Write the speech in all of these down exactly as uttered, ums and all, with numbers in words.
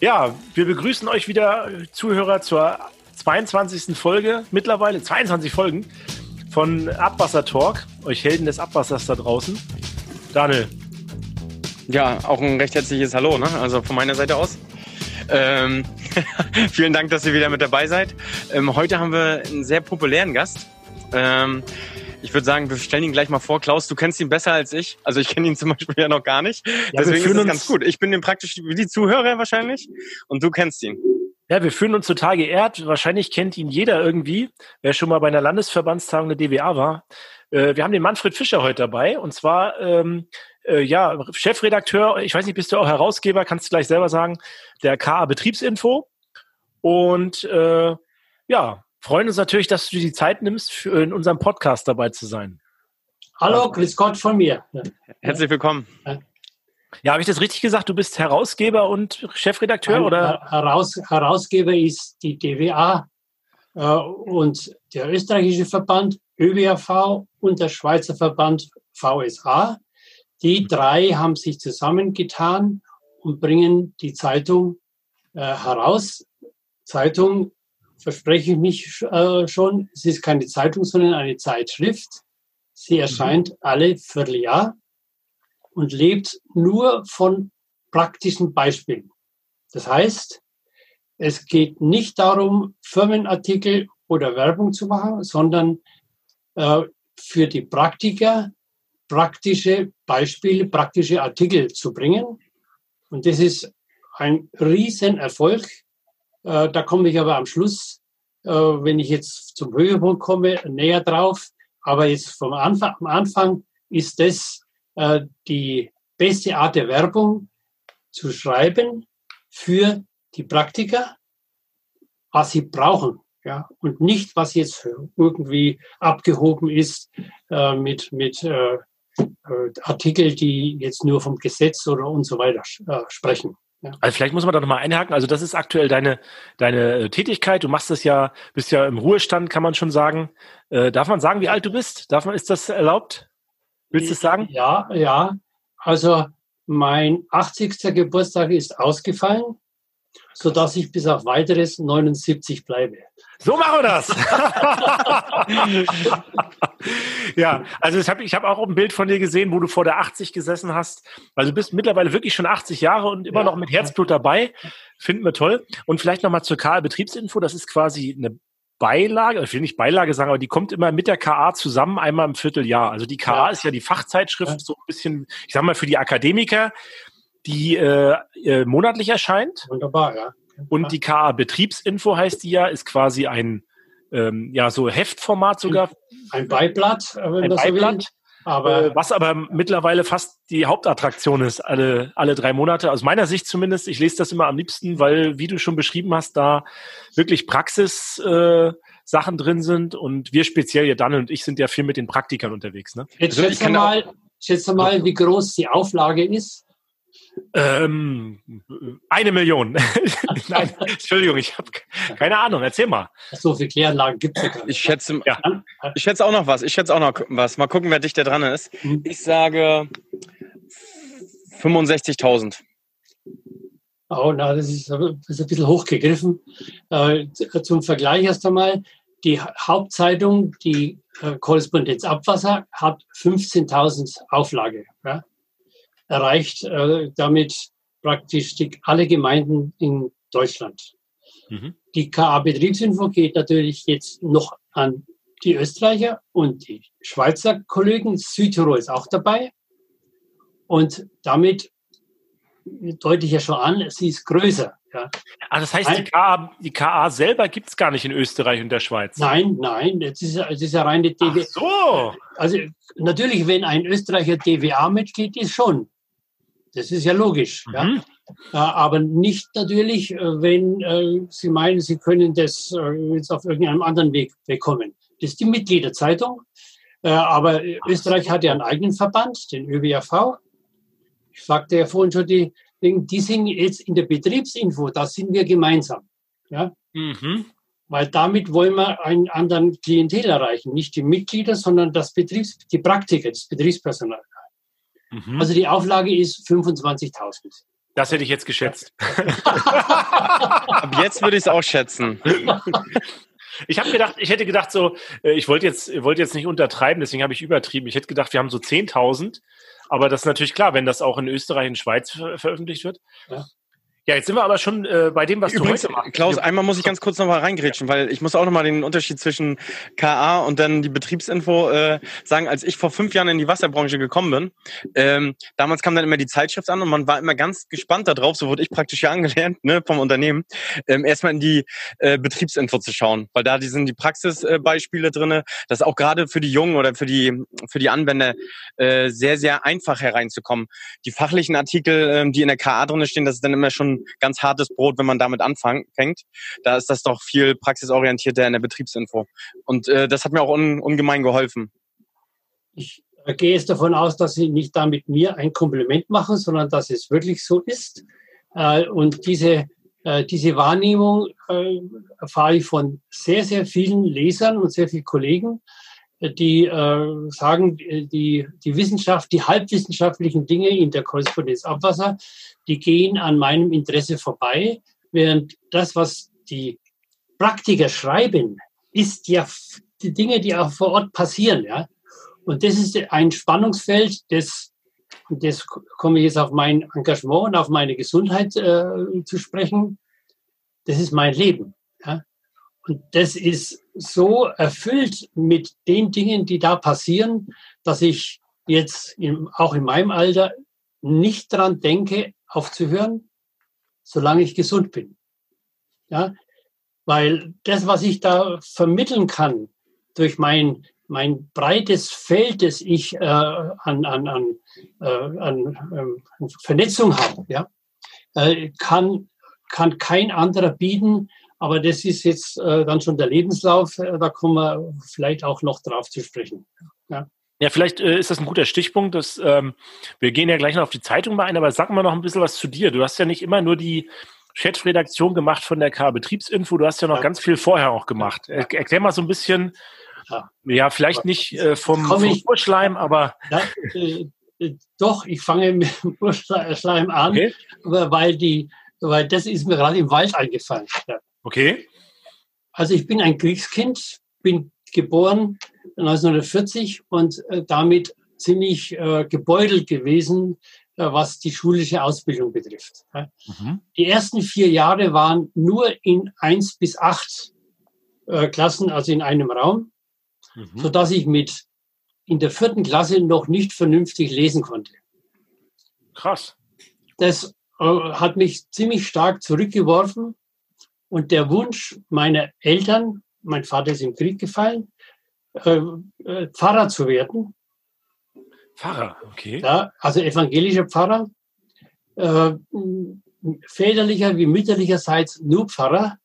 Ja, wir begrüßen euch wieder, Zuhörer, zur zweiundzwanzigsten Folge, mittlerweile zweiundzwanzig Folgen von Abwasser Talk, euch Helden des Abwassers da draußen. Daniel. Ja, auch ein recht herzliches Hallo, ne? Also von meiner Seite aus. Ähm, vielen Dank, dass ihr wieder mit dabei seid. Ähm, heute haben wir einen sehr populären Gast. Ähm, Ich würde sagen, wir stellen ihn gleich mal vor. Klaus, du kennst ihn besser als ich. Also ich kenne ihn zum Beispiel ja noch gar nicht. Ja, deswegen ist es ganz gut. Ich bin praktisch wie die Zuhörer wahrscheinlich und du kennst ihn. Ja, wir fühlen uns total geehrt. Wahrscheinlich kennt ihn jeder irgendwie, wer schon mal bei einer Landesverbandstagung der D W A war. Äh, wir haben den Manfred Fischer heute dabei und zwar ähm, äh, ja Chefredakteur, ich weiß nicht, bist du auch Herausgeber, kannst du gleich selber sagen, der K A Betriebsinfo. Und äh, ja, freuen uns natürlich, dass du die Zeit nimmst, für in unserem Podcast dabei zu sein. Hallo, grüß Gott von mir. Herzlich willkommen. Ja, habe ich das richtig gesagt? Du bist Herausgeber und Chefredakteur, oder? Heraus, Herausgeber ist die D W A äh, und der österreichische Verband Ö W R V und der Schweizer Verband V S A. Die drei haben sich zusammengetan und bringen die Zeitung äh, heraus. Zeitung verspreche ich mich äh, schon, es ist keine Zeitung, sondern eine Zeitschrift. Sie erscheint mhm. alle Vierteljahr und lebt nur von praktischen Beispielen. Das heißt, es geht nicht darum, Firmenartikel oder Werbung zu machen, sondern äh, für die Praktiker praktische Beispiele, praktische Artikel zu bringen. Und das ist ein Riesenerfolg. Da komme ich aber am Schluss, wenn ich jetzt zum Höhepunkt komme, näher drauf. Aber jetzt vom Anfang, am Anfang ist das die beste Art der Werbung, zu schreiben für die Praktiker, was sie brauchen, ja, und nicht, was jetzt irgendwie abgehoben ist mit, mit Artikeln, die jetzt nur vom Gesetz oder und so weiter sprechen. Ja. Also vielleicht muss man da nochmal einhaken, also das ist aktuell deine, deine Tätigkeit, du machst das ja, bist ja im Ruhestand, kann man schon sagen. Äh, darf man sagen, wie alt du bist? Darf man, ist das erlaubt? Willst du es sagen? Ja, ja, also mein achtzigsten Geburtstag ist ausgefallen, sodass ich bis auf weiteres neunundsiebzig bleibe. So machen wir das! Ja, also ich habe ich hab auch ein Bild von dir gesehen, wo du vor der achtzig gesessen hast. Also du bist mittlerweile wirklich schon achtzig Jahre und immer ja. noch mit Herzblut dabei. Finden wir toll. Und vielleicht nochmal zur K A Betriebsinfo. Das ist quasi eine Beilage, ich will nicht Beilage sagen, aber die kommt immer mit der K A zusammen, einmal im Vierteljahr. Also die K A ja. ist ja die Fachzeitschrift, ja. so ein bisschen, ich sag mal, für die Akademiker, die äh, äh, monatlich erscheint. Wunderbar, ja. Und die K A Betriebsinfo heißt die ja, ist quasi ein ähm, ja so Heftformat sogar. Ein Beiblatt. Wenn ein das Beiblatt, so aber äh, was aber mittlerweile fast die Hauptattraktion ist, alle, alle drei Monate, aus meiner Sicht zumindest. Ich lese das immer am liebsten, weil, wie du schon beschrieben hast, da wirklich Praxis äh, Sachen drin sind. Und wir speziell, ja, Daniel und ich, sind ja viel mit den Praktikern unterwegs. Ne? Jetzt also, schätze mal, schätze mal, wie groß die Auflage ist. Ähm, eine Million. Nein, Entschuldigung, ich habe keine Ahnung. Erzähl mal. So viele Kläranlagen gibt es ja gar nicht. Ich schätze, ja. ich schätze auch noch was. Ich schätze auch noch was. Mal gucken, wer dichter dran ist. Ich sage fünfundsechzigtausend. Oh, na, das ist, das ist ein bisschen hochgegriffen. Äh, zum Vergleich erst einmal: Die Hauptzeitung, die äh, Korrespondenz Abwasser, hat fünfzehntausend Auflage. Ja? Erreicht äh, damit praktisch die, alle Gemeinden in Deutschland. Mhm. Die K A Betriebsinfo geht natürlich jetzt noch an die Österreicher und die Schweizer Kollegen. Südtirol ist auch dabei. Und damit deute ich ja schon an, sie ist größer. Ja. Ah, das heißt, ein, die, K A, die K A selber gibt es gar nicht in Österreich und der Schweiz? Nein, nein, das ist, das ist ja reine D W A. Ach so! Also natürlich, wenn ein Österreicher D W A-Mitglied ist, schon. Das ist ja logisch. Mhm. Ja. Aber nicht natürlich, wenn äh, Sie meinen, Sie können das äh, jetzt auf irgendeinem anderen Weg bekommen. Das ist die Mitgliederzeitung. Äh, aber Ach, Österreich so. hat ja einen eigenen Verband, den Ö W R V. Ich sagte ja vorhin schon, die, die sind jetzt in der Betriebsinfo, da sind wir gemeinsam. Ja? Mhm. Weil damit wollen wir einen anderen Klientel erreichen. Nicht die Mitglieder, sondern das Betriebs, die Praktiker, das Betriebspersonal. Mhm. Also die Auflage ist fünfundzwanzigtausend. Das hätte ich jetzt geschätzt. Ab jetzt würde ich es auch schätzen. Ich habe gedacht, ich hätte gedacht so, ich wollte jetzt, wollte jetzt nicht untertreiben, deswegen habe ich übertrieben. Ich hätte gedacht, wir haben so zehntausend, aber das ist natürlich klar, wenn das auch in Österreich und Schweiz ver veröffentlicht wird. Ja. Ja, jetzt sind wir aber schon äh, bei dem, was übrigens, du heute machst. Klaus, einmal muss ich ganz kurz nochmal reingrätschen, weil ich muss auch nochmal den Unterschied zwischen K A und dann die Betriebsinfo äh, sagen. Als ich vor fünf Jahren in die Wasserbranche gekommen bin, ähm, damals kam dann immer die Zeitschrift an und man war immer ganz gespannt darauf, so wurde ich praktisch hier angelernt, ne, vom Unternehmen, ähm, erstmal in die äh, Betriebsinfo zu schauen, weil da die sind die Praxisbeispiele äh, drinne. Das ist auch gerade für die Jungen oder für die für die Anwender äh, sehr, sehr einfach hereinzukommen. Die fachlichen Artikel, ähm, die in der K A drinne stehen, das ist dann immer schon ganz hartes Brot, wenn man damit anfängt. Da ist das doch viel praxisorientierter in der Betriebsinfo. Und äh, das hat mir auch un, ungemein geholfen. Ich äh, gehe jetzt davon aus, dass Sie nicht damit mir ein Kompliment machen, sondern dass es wirklich so ist. Äh, und diese, äh, diese Wahrnehmung äh, erfahre ich von sehr, sehr vielen Lesern und sehr vielen Kollegen, die äh, sagen, die, die Wissenschaft, die halbwissenschaftlichen Dinge in der Korrespondenz Abwasser, die gehen an meinem Interesse vorbei, während das, was die Praktiker schreiben, ist ja die Dinge, die auch vor Ort passieren. Ja? Und das ist ein Spannungsfeld, das, das komme ich jetzt auf mein Engagement und auf meine Gesundheit äh, zu sprechen, das ist mein Leben. Ja? Und das ist so erfüllt mit den Dingen, die da passieren, dass ich jetzt im, auch in meinem Alter nicht dran denke, aufzuhören, solange ich gesund bin. Ja, weil das, was ich da vermitteln kann, durch mein, mein breites Feld, das ich äh, an, an, an, äh, an äh, Vernetzung habe, ja, äh, kann, kann kein anderer bieten. Aber das ist jetzt äh, dann schon der Lebenslauf, äh, da kommen wir vielleicht auch noch drauf zu sprechen. Ja, ja vielleicht äh, ist das ein guter Stichpunkt. Dass, ähm, wir gehen ja gleich noch auf die Zeitung mal ein, aber sag mal noch ein bisschen was zu dir. Du hast ja nicht immer nur die Chefredaktion gemacht von der K A Betriebsinfo, du hast ja noch ja. ganz viel vorher auch gemacht. Er, erklär mal so ein bisschen, ja, ja vielleicht nicht äh, vom, vom Urschleim, aber... Ja, äh, äh, doch, ich fange mit dem Urschleim an, okay. weil, die, weil das ist mir gerade im Wald eingefallen. Ja. Okay. Also ich bin ein Kriegskind, bin geboren neunzehnhundertvierzig und äh, damit ziemlich äh, gebeutelt gewesen, äh, was die schulische Ausbildung betrifft. Ja. Mhm. Die ersten vier Jahre waren nur in eins bis acht äh, Klassen, also in einem Raum, mhm. sodass ich mit in der vierten Klasse noch nicht vernünftig lesen konnte. Krass. Das äh, hat mich ziemlich stark zurückgeworfen. Und der Wunsch meiner Eltern, mein Vater ist im Krieg gefallen, äh, äh, Pfarrer zu werden. Pfarrer, okay. Ja, also evangelischer Pfarrer, äh, väterlicher wie mütterlicherseits nur Pfarrer,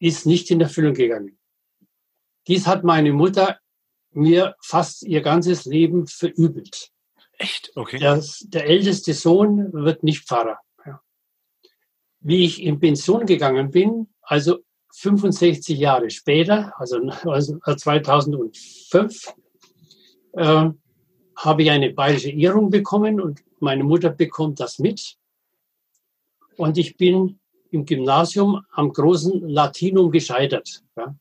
ist nicht in Erfüllung gegangen. Dies hat meine Mutter mir fast ihr ganzes Leben verübelt. Echt? Okay. Das, der älteste Sohn wird nicht Pfarrer. Wie ich in Pension gegangen bin, also fünfundsechzig Jahre später, also zweitausendfünf, äh, habe ich eine bayerische Ehrung bekommen und meine Mutter bekommt das mit. Und ich bin im Gymnasium am großen Latinum gescheitert. Ja?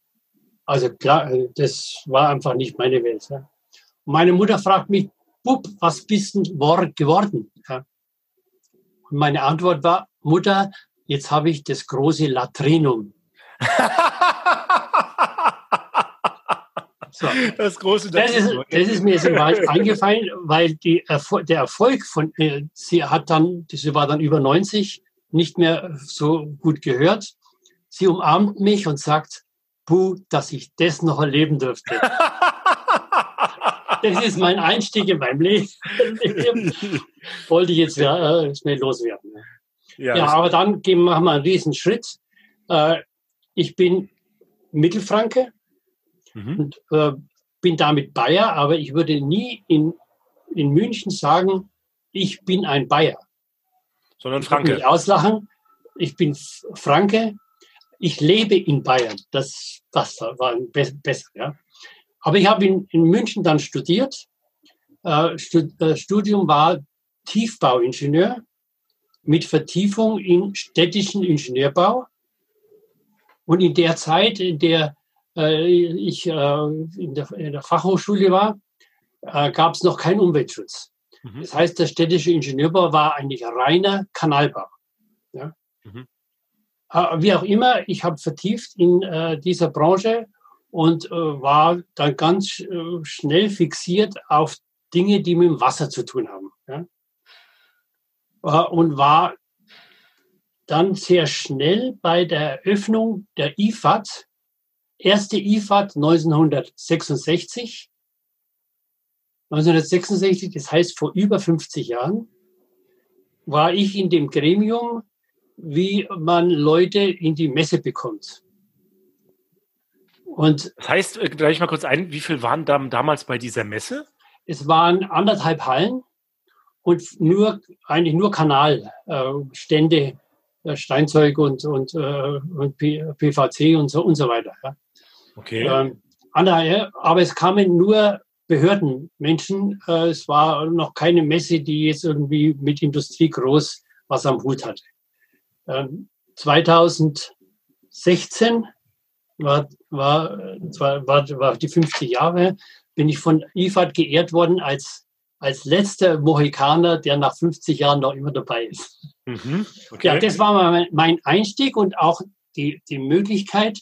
Also klar, das war einfach nicht meine Welt. Ja? Und meine Mutter fragt mich, Bub, was bist du geworden? Ja? Und meine Antwort war, Mutter, jetzt habe ich das große Latrinum. So. Das große das ist, das ist mir jetzt im Wald eingefallen, weil die Erfol der Erfolg von äh, sie hat dann, sie war dann über neunzig, nicht mehr so gut gehört. Sie umarmt mich und sagt, puh, dass ich das noch erleben dürfte. Das ist mein Einstieg in mein Leben. Wollte ich jetzt äh, schnell loswerden. Ja, ja, aber dann gehen, machen wir einen riesen Schritt. Äh, ich bin Mittelfranke mhm. und äh, bin damit Bayer, aber ich würde nie in, in München sagen, ich bin ein Bayer. Sondern Franke. Ich würde mich auslachen. Ich bin Franke. Ich lebe in Bayern. Das, das war besser. Ja. Aber ich habe in, in München dann studiert. Äh, Stud, äh, Studium war Tiefbauingenieur. mit Vertiefung in städtischen Ingenieurbau. Und in der Zeit, in der äh, ich äh, in, der, in der Fachhochschule war, äh, gab es noch keinen Umweltschutz. Mhm. Das heißt, der städtische Ingenieurbau war eigentlich reiner Kanalbau. Ja? Mhm. Äh, wie auch immer, ich habe vertieft in äh, dieser Branche und äh, war dann ganz äh, schnell fixiert auf Dinge, die mit dem Wasser zu tun haben. Ja? Und war dann sehr schnell bei der Eröffnung der I F A T, erste I F A T neunzehnhundertsechsundsechzig. neunzehnhundertsechsundsechzig, das heißt vor über fünfzig Jahren, war ich in dem Gremium, wie man Leute in die Messe bekommt. Und das heißt, gleich mal kurz ein, wie viel waren damals bei dieser Messe? Es waren anderthalb Hallen. Und nur, eigentlich nur Kanalstände, äh, Steinzeug und, und, äh, und P V C und so, und so weiter. Ja. Okay. Ähm, andere, aber es kamen nur Behördenmenschen. Äh, es war noch keine Messe, die jetzt irgendwie mit Industrie groß was am Hut hatte. Ähm, zweitausendsechzehn war, war, war, war die fünfzig Jahre, bin ich von I F A T geehrt worden als als letzter Mohikaner, der nach fünfzig Jahren noch immer dabei ist. Mhm, okay. Ja, das war mein Einstieg und auch die, die Möglichkeit,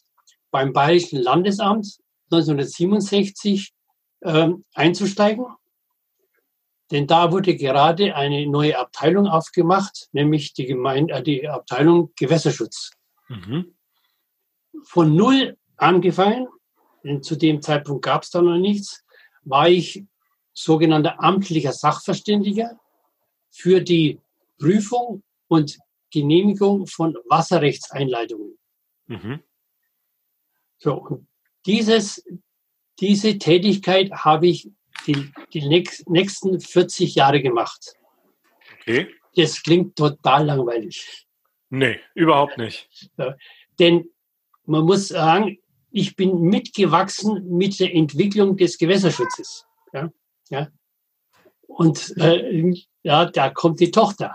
beim Bayerischen Landesamt neunzehnhundertsiebenundsechzig ähm, einzusteigen. Denn da wurde gerade eine neue Abteilung aufgemacht, nämlich die, Gemeinde, äh, die Abteilung Gewässerschutz. Mhm. Von null angefangen, denn zu dem Zeitpunkt gab es da noch nichts, war ich sogenannter amtlicher Sachverständiger für die Prüfung und Genehmigung von Wasserrechtseinleitungen. Mhm. So, und dieses, diese Tätigkeit habe ich die, die nächst, nächsten vierzig Jahre gemacht. Okay. Das klingt total langweilig. Nee, überhaupt nicht. Ja, denn man muss sagen, ich bin mitgewachsen mit der Entwicklung des Gewässerschutzes. Ja. Ja. Und äh, ja, da kommt die Tochter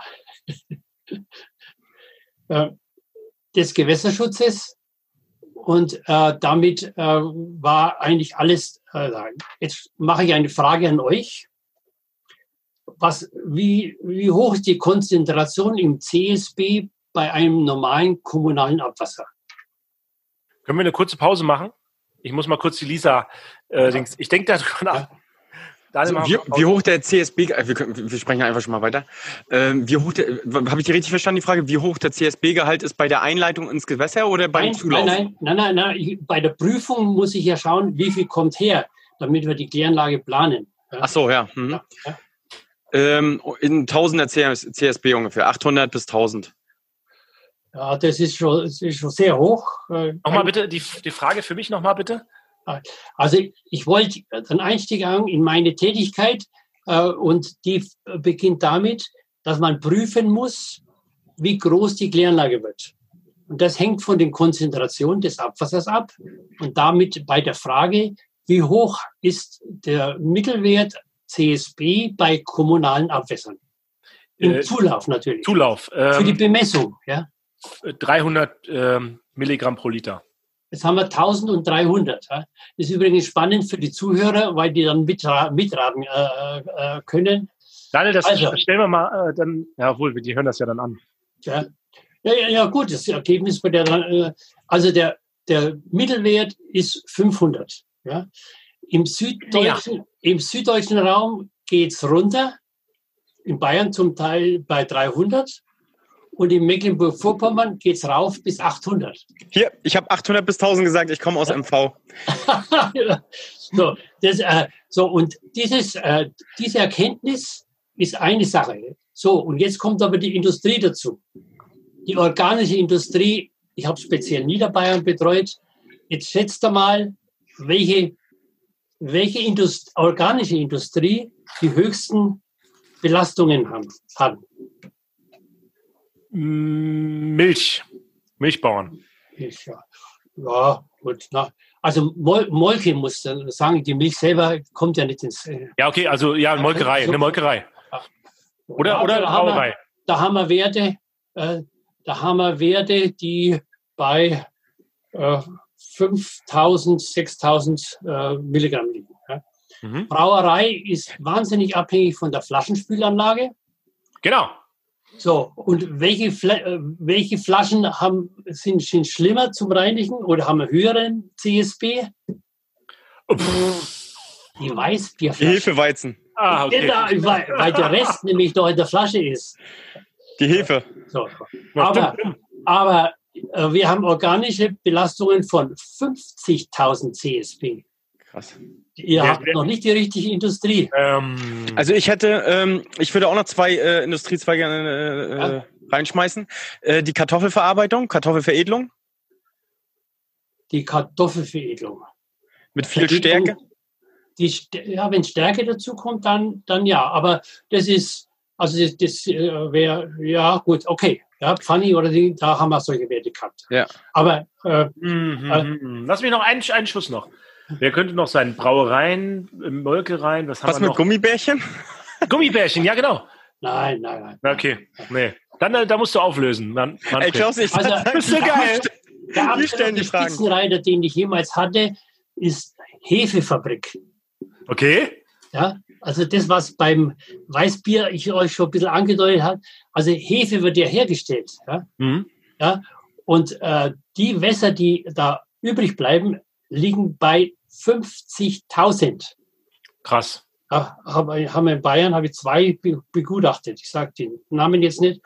äh, des Gewässerschutzes und äh, damit äh, war eigentlich alles. Äh, jetzt mache ich eine Frage an euch. Was, wie, wie hoch ist die Konzentration im C S B bei einem normalen kommunalen Abwasser? Können wir eine kurze Pause machen? Ich muss mal kurz die Lisa äh, ja. Ich denke darüber nach. Ja. Also, wie, wie hoch der C S B, wir, können, wir sprechen einfach schon mal weiter, ähm, wie hoch, habe ich die richtig verstanden, die Frage, wie hoch der C S B-Gehalt ist bei der Einleitung ins Gewässer oder beim Zulaufen? Nein, nein, nein, nein, nein, bei der Prüfung muss ich ja schauen, wie viel kommt her, damit wir die Kläranlage planen. Ja? Ach so, ja. Mhm. Ja, ja. Ähm, in tausender C S B ungefähr, achthundert bis tausend. Ja, das ist schon, das ist schon sehr hoch. Nochmal bitte, die, die Frage für mich nochmal bitte. Also ich wollte einen Einstieg haben in meine Tätigkeit äh, und die beginnt damit, dass man prüfen muss, wie groß die Kläranlage wird. Und das hängt von der Konzentration des Abwassers ab und damit bei der Frage, wie hoch ist der Mittelwert C S B bei kommunalen Abwässern? Im äh, Zulauf natürlich. Zulauf. Ähm, Für die Bemessung, ja. dreihundert äh, Milligramm pro Liter. Jetzt haben wir dreizehnhundert. Das ist übrigens spannend für die Zuhörer, weil die dann mitra- mitraten äh, äh, können. Daniel, das also, stellen wir mal äh, dann. Jawohl, die hören das ja dann an. Ja, ja, ja gut, das Ergebnis bei der. Äh, also der, der Mittelwert ist fünfhundert. Ja. Im süddeutschen, ja. Im süddeutschen Raum geht es runter, in Bayern zum Teil bei dreihundert. Und in Mecklenburg-Vorpommern geht es rauf bis achthundert. Hier, ich habe achthundert bis tausend gesagt, ich komme aus ja. M V. so, das, äh, so, und dieses, äh, diese Erkenntnis ist eine Sache. So, und jetzt kommt aber die Industrie dazu. Die organische Industrie, ich habe speziell Niederbayern betreut. Jetzt schätzt ihr mal, welche, welche Indust- organische Industrie die höchsten Belastungen haben. haben. Milch, Milchbauern. Milch, ja. Ja, gut. Na, also Mol- Molke muss dann sagen, die Milch selber kommt ja nicht ins... Äh ja, okay, also ja, Molkerei, eine Molkerei. Oder, oder, oder Brauerei. Da haben wir Werte, äh, da haben wir Werte, die bei äh, fünftausend, sechstausend äh, Milligramm liegen. Ja. Mhm. Brauerei ist wahnsinnig abhängig von der Flaschenspülanlage. Genau. So, und welche, Fla- welche Flaschen haben, sind, sind schlimmer zum Reinigen oder haben einen höheren C S B? Pff. Die Weißbierflasche. Hefeweizen. Ah, okay. Weil, weil der Rest nämlich noch in der Flasche ist. Die Hefe. So. Aber, aber äh, wir haben organische Belastungen von fünfzigtausend C S B. Krass. Ihr ja, habt noch nicht die richtige Industrie. Ähm, also ich hätte, ähm, ich würde auch noch zwei äh, Industriezweige äh, ja. äh, reinschmeißen. Äh, die Kartoffelverarbeitung, Kartoffelveredelung. Die Kartoffelveredelung. Mit viel Veredelung, Stärke? Die, ja, wenn Stärke dazu kommt, dann, dann ja. Aber das ist, also das, das wäre, ja gut, okay. Ja, Pfanni oder die, da haben wir solche Werte gehabt. Ja. Aber äh, mhm. äh, lass mich noch einen, einen Schuss noch. Wer könnte noch sein? Brauereien, Molkereien, was haben was wir noch? Was mit Gummibärchen? Gummibärchen, ja genau. Nein, nein, nein. Okay, nee. Dann da musst du auflösen. Man, man Ey, Klaus, ich also, das ist so geil. Der absolute Spitzenreiter, den ich jemals hatte, ist Hefefabrik. Okay. Ja, also das, was beim Weißbier ich euch schon ein bisschen angedeutet habe, also Hefe wird ja hergestellt. Ja, mhm. ja? Und äh, die Wässer, die da übrig bleiben, liegen bei fünfzigtausend. Krass. Ja, haben wir in Bayern, habe ich zwei begutachtet. Ich sage den Namen jetzt nicht.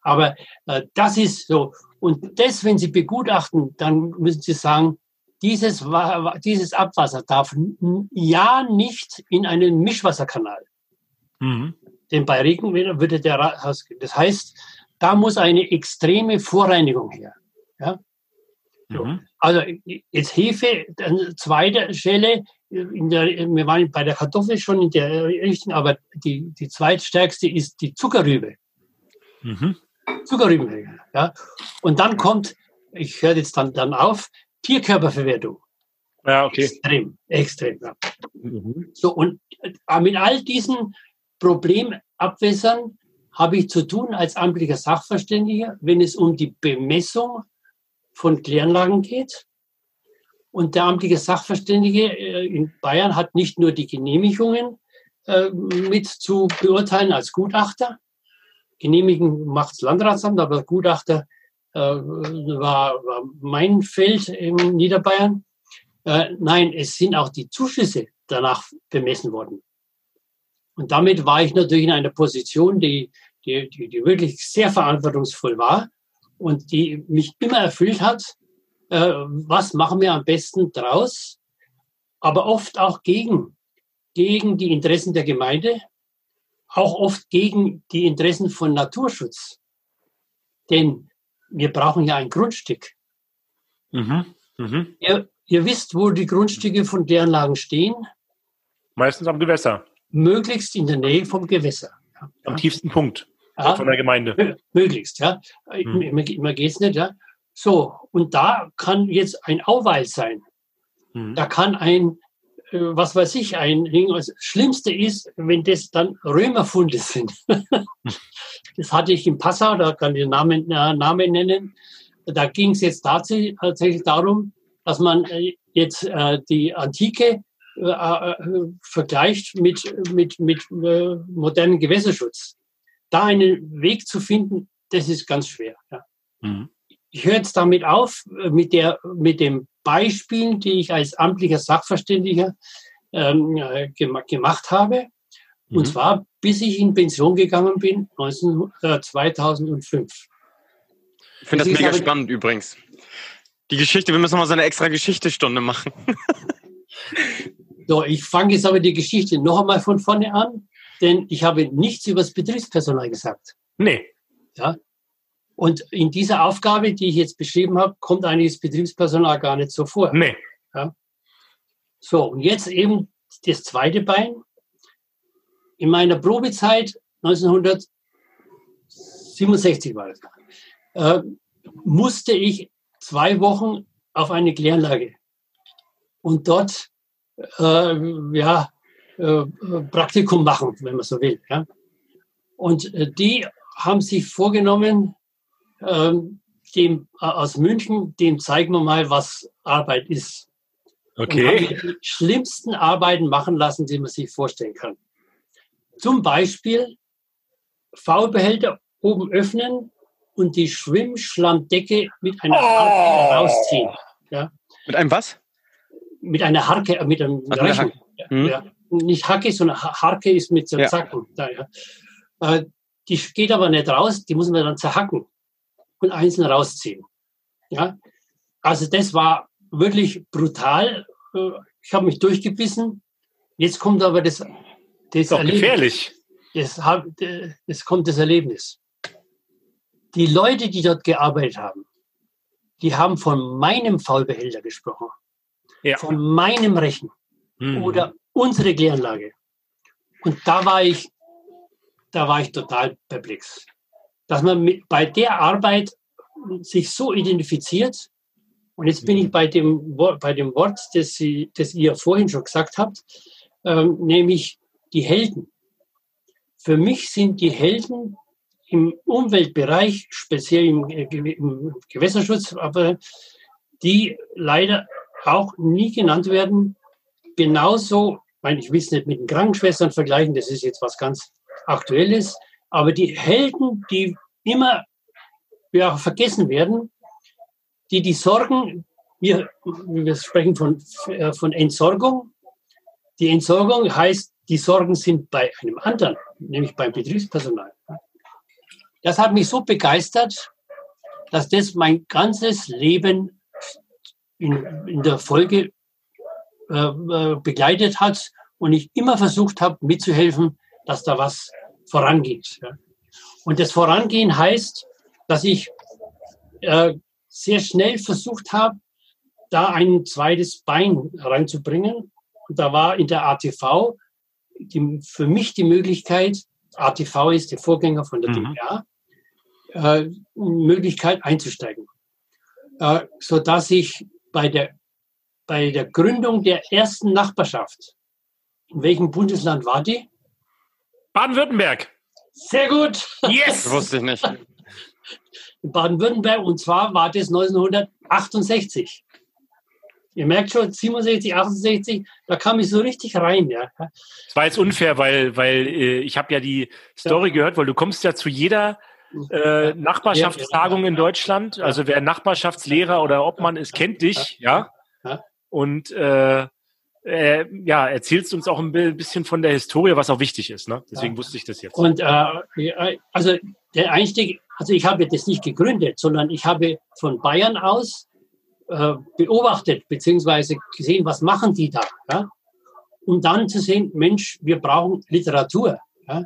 Aber äh, das ist so. Und das, wenn Sie begutachten, dann müssen Sie sagen, dieses, dieses Abwasser darf n- ja nicht in einen Mischwasserkanal. Mhm. Denn bei Regen würde der rausgehen. Das heißt, da muss eine extreme Vorreinigung her. Ja? So. Mhm. Also jetzt Hefe, dann zweite Stelle, in der, wir waren bei der Kartoffel schon in der Richtung, aber die, die zweitstärkste ist die Zuckerrübe. Mhm. Zuckerrüben, ja. Und dann kommt, ich höre jetzt dann, dann auf, Tierkörperverwertung. Ja, okay. Extrem, extrem. Ja. Mhm. So, und mit all diesen Problemabwässern habe ich zu tun als amtlicher Sachverständiger, wenn es um die Bemessung von Kläranlagen geht. Und der amtliche Sachverständige in Bayern hat nicht nur die Genehmigungen äh, mit zu beurteilen als Gutachter. Genehmigen macht das Landratsamt, aber Gutachter äh, war, war mein Feld in Niederbayern. Äh, nein, es sind auch die Zuschüsse danach bemessen worden. Und damit war ich natürlich in einer Position, die, die, die, die wirklich sehr verantwortungsvoll war. Und die mich immer erfüllt hat, äh, was machen wir am besten draus, aber oft auch gegen, gegen die Interessen der Gemeinde, auch oft gegen die Interessen von Naturschutz. Denn wir brauchen ja ein Grundstück. Mhm. Mhm. Ihr, ihr wisst, wo die Grundstücke von Kläranlagen stehen. Meistens am Gewässer. Möglichst in der Nähe vom Gewässer. Am tiefsten Punkt. Ja, von der Gemeinde. Möglichst, ja. Hm. Immer, immer geht's nicht, ja. So, und da kann jetzt ein Auwald sein. Hm. Da kann ein, äh, was weiß ich, ein Ding. Das Schlimmste ist, wenn das dann Römerfunde sind. Das hatte ich in Passau, da kann ich den Namen, äh, Namen nennen. Da ging es jetzt tatsächlich, tatsächlich darum, dass man äh, jetzt äh, die Antike äh, äh, vergleicht mit, mit, mit äh, modernen Gewässerschutz. Da einen Weg zu finden, das ist ganz schwer. Ja. Mhm. Ich höre jetzt damit auf, mit der, mit dem Beispiel, die ich als amtlicher Sachverständiger ähm, gem- gemacht habe. Mhm. Und zwar, bis ich in Pension gegangen bin, neunzehn, äh, zweitausendfünf. Ich finde das mega habe, spannend übrigens. Die Geschichte, wir müssen mal so eine extra Geschichtestunde machen. So, ich fange jetzt aber die Geschichte noch einmal von vorne an. Denn ich habe nichts über das Betriebspersonal gesagt. Nee. Ja. Und in dieser Aufgabe, die ich jetzt beschrieben habe, kommt eigentlich das Betriebspersonal gar nicht so vor. Nee. Ja. So, und jetzt eben das zweite Bein. In meiner Probezeit, neunzehnhundertsiebenundsechzig war das, äh, musste ich zwei Wochen auf eine Kläranlage. Und dort, äh, ja, Praktikum machen, wenn man so will. Ja. Und die haben sich vorgenommen, ähm, dem, äh, aus München, dem zeigen wir mal, was Arbeit ist. Okay. Und haben die schlimmsten Arbeiten machen lassen, die man sich vorstellen kann. Zum Beispiel Faulbehälter oben öffnen und die Schwimmschlammdecke mit einer oh. Harke rausziehen. Ja. Mit einem was? Mit einer Harke, mit einem Ach, Rechen. Eine hm. ja. Nicht Hacke, sondern Harke ist mit so ja. Zacken. Da, ja. äh, die geht aber nicht raus, die muss man dann zerhacken und einzeln rausziehen. Ja. Also das war wirklich brutal. Ich habe mich durchgebissen. Jetzt kommt aber das Das ist doch Erlebnis. Gefährlich. Das, das kommt das Erlebnis. Die Leute, die dort gearbeitet haben, die haben von meinem Faulbehälter gesprochen. Ja. Von meinem Rechen. Hm. Oder unsere Kläranlage. Und da war ich, da war ich total perplex. Dass man mit, bei der Arbeit sich so identifiziert. Und jetzt bin ich bei dem, bei dem Wort, das, Sie, das ihr vorhin schon gesagt habt, ähm, nämlich die Helden. Für mich sind die Helden im Umweltbereich, speziell im, im Gewässerschutz, aber die leider auch nie genannt werden. Genauso, ich meine, ich will es nicht mit den Krankenschwestern vergleichen, das ist jetzt was ganz Aktuelles, aber die Helden, die immer ja, vergessen werden, die die Sorgen, wir, wir sprechen von, von Entsorgung. Die Entsorgung heißt, die Sorgen sind bei einem anderen, nämlich beim Betriebspersonal. Das hat mich so begeistert, dass das mein ganzes Leben in, in der Folge äh, begleitet hat und ich immer versucht habe, mitzuhelfen, dass da was vorangeht. Und das Vorangehen heißt, dass ich äh, sehr schnell versucht habe, da ein zweites Bein reinzubringen. Und da war in der A T V Die, für mich die Möglichkeit, A T V ist der Vorgänger von der mhm. D W A, äh, Möglichkeit einzusteigen, äh, sodass ich bei der, bei der Gründung der ersten Nachbarschaft, in welchem Bundesland war die? Baden-Württemberg. Sehr gut. Yes. Das wusste ich nicht. In Baden-Württemberg, und zwar war das neunzehnhundertachtundsechzig. Ihr merkt schon, siebenundsechzig, achtundsechzig, da kam ich so richtig rein. Ja. Das war jetzt unfair, weil, weil äh, ich habe ja die Story ja. gehört, weil du kommst ja zu jeder äh, Nachbarschaftstagung ja, ja. in Deutschland. Also wer Nachbarschaftslehrer oder Obmann ist, kennt dich. Ja. Und äh, äh, ja, erzählst uns auch ein bisschen von der Historie, was auch wichtig ist. Ne? Deswegen ja. wusste ich das jetzt. Und äh, also der Einstieg, also ich habe das nicht gegründet, sondern ich habe von Bayern aus beobachtet, beziehungsweise gesehen, was machen die da, ja? Um dann zu sehen, Mensch, wir brauchen Literatur. Ja?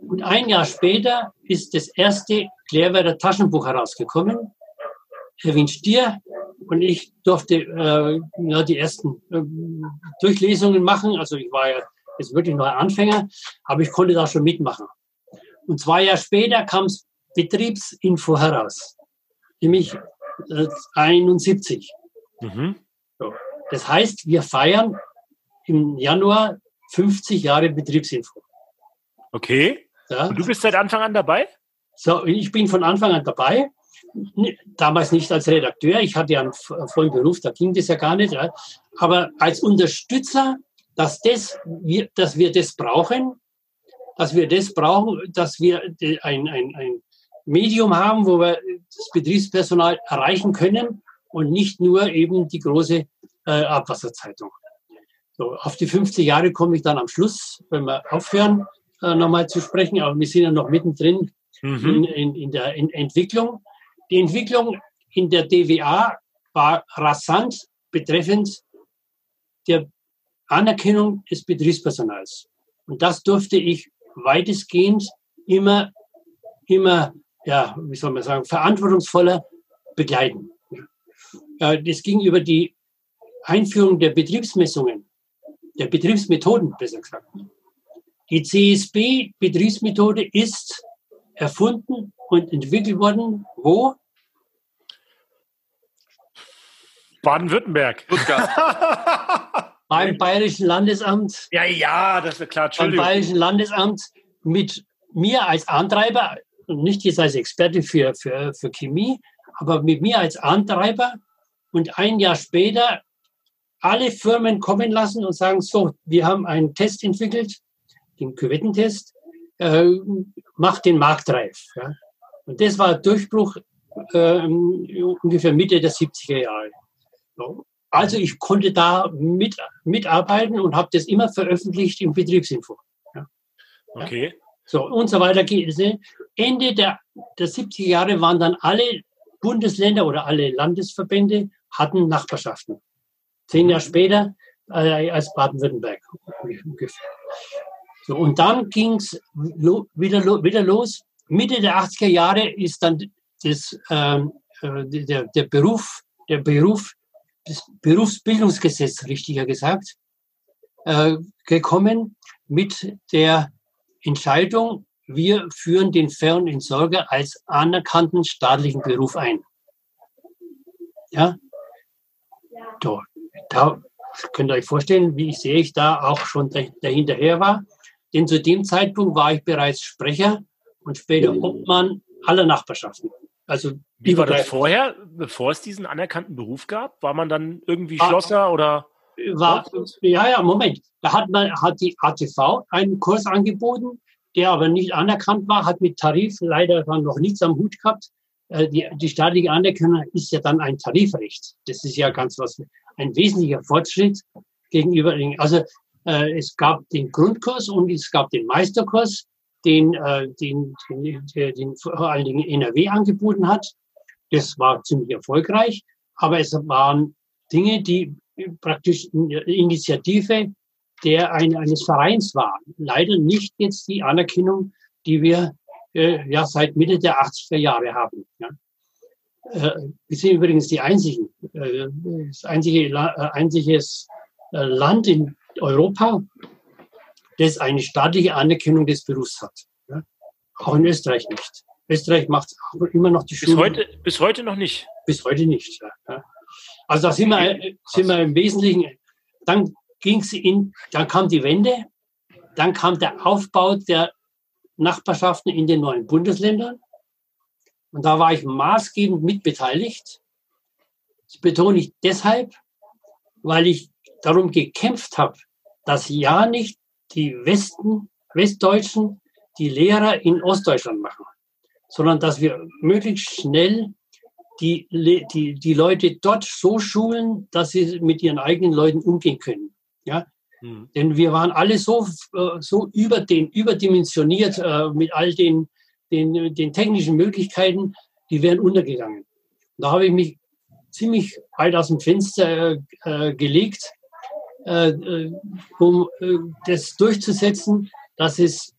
Und ein Jahr später ist das erste Klärwerks Taschenbuch herausgekommen. Erwin Stier und ich durfte äh, ja, die ersten äh, Durchlesungen machen. Also ich war ja jetzt wirklich noch ein Anfänger, aber ich konnte da schon mitmachen. Und zwei Jahre später kam Betriebsinfo heraus, nämlich einundsiebzig. Mhm. So. Das heißt, wir feiern im Januar fünfzig Jahre Betriebsinfo. Okay. Ja. Und du bist seit Anfang an dabei? So, ich bin von Anfang an dabei. Damals nicht als Redakteur. Ich hatte ja einen vollen Beruf, da ging das ja gar nicht. Ja. Aber als Unterstützer, dass, das, wir, dass wir das brauchen, dass wir das brauchen, dass wir ein, ein, ein Medium haben, wo wir das Betriebspersonal erreichen können und nicht nur eben die große äh, Abwasserzeitung. So, auf die fünfzig Jahre komme ich dann am Schluss, wenn wir aufhören, äh, nochmal zu sprechen, aber wir sind ja noch mittendrin mhm. in, in, in der in Entwicklung. Die Entwicklung in der D W A war rasant betreffend der Anerkennung des Betriebspersonals. Und das durfte ich weitestgehend immer, immer ja, wie soll man sagen, verantwortungsvoller begleiten. Das ging über die Einführung der Betriebsmessungen, der Betriebsmethoden, besser gesagt. Die C S B-Betriebsmethode ist erfunden und entwickelt worden, wo? Baden-Württemberg. Beim Bayerischen Landesamt. Ja, ja, das ist klar, Entschuldigung. Beim Bayerischen Landesamt mit mir als Antreiber, nicht jetzt als Experte für, für, für Chemie, aber mit mir als Antreiber und ein Jahr später alle Firmen kommen lassen und sagen, so, wir haben einen Test entwickelt, den Küvettentest, äh, macht den marktreif. Ja. Und das war Durchbruch äh, ungefähr Mitte der siebziger Jahre. So. Also ich konnte da mit, mitarbeiten und habe das immer veröffentlicht im Betriebsinfo. Ja. Okay. Ja. So, und so weiter geht es. Ne? Ende der, der siebziger Jahre waren dann alle Bundesländer oder alle Landesverbände hatten Nachbarschaften. Zehn Jahre später äh, als Baden-Württemberg. So, und dann ging es lo, wieder, lo, wieder los. Mitte der achtziger Jahre ist dann das, äh, der, der Beruf, der Beruf, das Berufsbildungsgesetz, richtiger gesagt, äh, gekommen mit der Entscheidung, wir führen den Fernentsorger als anerkannten staatlichen Beruf ein. Ja? Da, da könnt ihr euch vorstellen, wie ich sehe, ich da auch schon dahinterher war. Denn zu dem Zeitpunkt war ich bereits Sprecher und später Obmann aller Nachbarschaften. Also wie war das vorher, bevor es diesen anerkannten Beruf gab? War man dann irgendwie war, Schlosser oder? War, ja, ja, Moment. Da hat man hat die A T V einen Kurs angeboten, der aber nicht anerkannt war, hat mit Tarif leider noch nichts am Hut gehabt. Die, die staatliche Anerkennung ist ja dann ein Tarifrecht. Das ist ja ganz was, ein wesentlicher Fortschritt gegenüber. Also äh, es gab den Grundkurs und es gab den Meisterkurs, den äh, den, den, den vor allen Dingen N R W angeboten hat. Das war ziemlich erfolgreich, aber es waren Dinge, die praktisch eine Initiative der ein, eines Vereins waren. Leider nicht jetzt die Anerkennung, die wir ja seit Mitte der achtziger Jahre haben. Ja. Wir sind übrigens die einzigen, das einzige, einziges Land in Europa, das eine staatliche Anerkennung des Berufs hat. Ja. Auch in Österreich nicht. Österreich macht immer noch die Schule. Bis heute, bis heute noch nicht. Bis heute nicht. Ja. Also da sind wir, sind wir im Wesentlichen. Dann ging's in, dann kam die Wende, dann kam der Aufbau der Nachbarschaften in den neuen Bundesländern. Und da war ich maßgebend mitbeteiligt. Das betone ich deshalb, weil ich darum gekämpft habe, dass ja nicht die Westen, Westdeutschen die Lehrer in Ostdeutschland machen, sondern dass wir möglichst schnell die, die, die Leute dort so schulen, dass sie mit ihren eigenen Leuten umgehen können. Ja. Hm. Denn wir waren alle so, so über den, überdimensioniert äh, mit all den, den, den technischen Möglichkeiten, die wären untergegangen. Da habe ich mich ziemlich weit aus dem Fenster äh, gelegt, äh, um äh, das durchzusetzen, dass es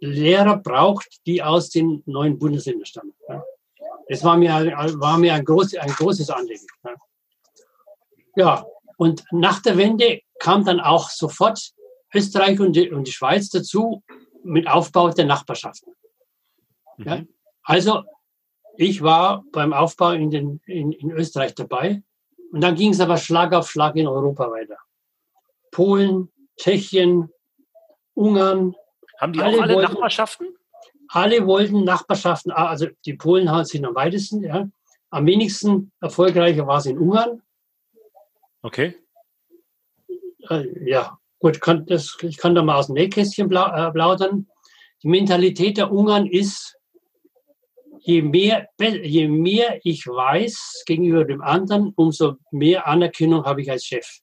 Lehrer braucht, die aus den neuen Bundesländern stammen. Ja. Das war mir, war mir ein, groß, ein großes Anliegen. Ja. Ja, und nach der Wende kam dann auch sofort Österreich und die, und die Schweiz dazu mit Aufbau der Nachbarschaften. Mhm. Ja, also ich war beim Aufbau in, den, in, in Österreich dabei und dann ging es aber Schlag auf Schlag in Europa weiter. Polen, Tschechien, Ungarn. Haben die alle, auch alle wollten, Nachbarschaften? Alle wollten Nachbarschaften, also die Polen sind am weitesten. Ja. Am wenigsten erfolgreicher war es in Ungarn. Okay. Ja, gut, kann das, ich kann da mal aus dem Nähkästchen plaudern. Die Mentalität der Ungarn ist, je mehr, je mehr ich weiß gegenüber dem anderen, umso mehr Anerkennung habe ich als Chef.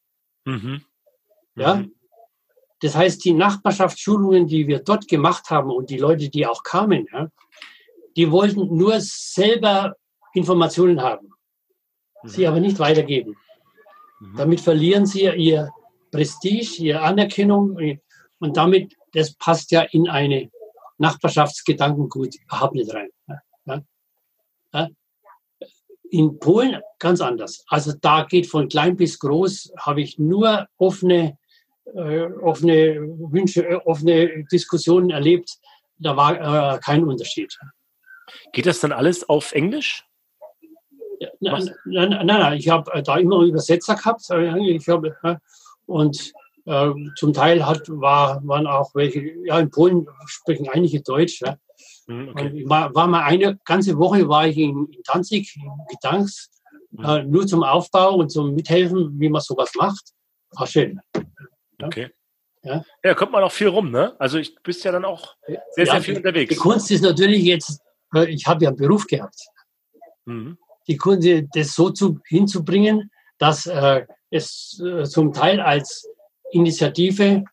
Mhm. Mhm. Ja? Das heißt, die Nachbarschaftsschulungen, die wir dort gemacht haben und die Leute, die auch kamen, ja, die wollten nur selber Informationen haben, mhm. sie aber nicht weitergeben. Mhm. Damit verlieren sie ihr Prestige, ihre Anerkennung und damit, das passt ja in eine Nachbarschaftsgedankengut überhaupt nicht rein. Ja? Ja? In Polen ganz anders. Also da geht von klein bis groß, habe ich nur offene, äh, offene Wünsche, äh, offene Diskussionen erlebt. Da war äh, kein Unterschied. Geht das dann alles auf Englisch? Ja, nein, nein, nein, nein, ich habe da immer Übersetzer gehabt. Ich habe Und äh, zum Teil hat, war, waren auch welche, ja, in Polen sprechen einige Deutsch, ja, Okay. War, war mal eine ganze Woche war ich in, in Danzig, in Gedanks, äh, nur zum Aufbau und zum Mithelfen, wie man sowas macht. War schön. Ja? Okay. Ja? Ja, kommt man auch viel rum, ne? Also ich bist ja dann auch sehr, ja, sehr viel unterwegs. Die Kunst ist natürlich jetzt, ich habe ja einen Beruf gehabt. Mhm. Die Kunst, das so zu, hinzubringen, dass äh, es äh, zum Teil als Initiative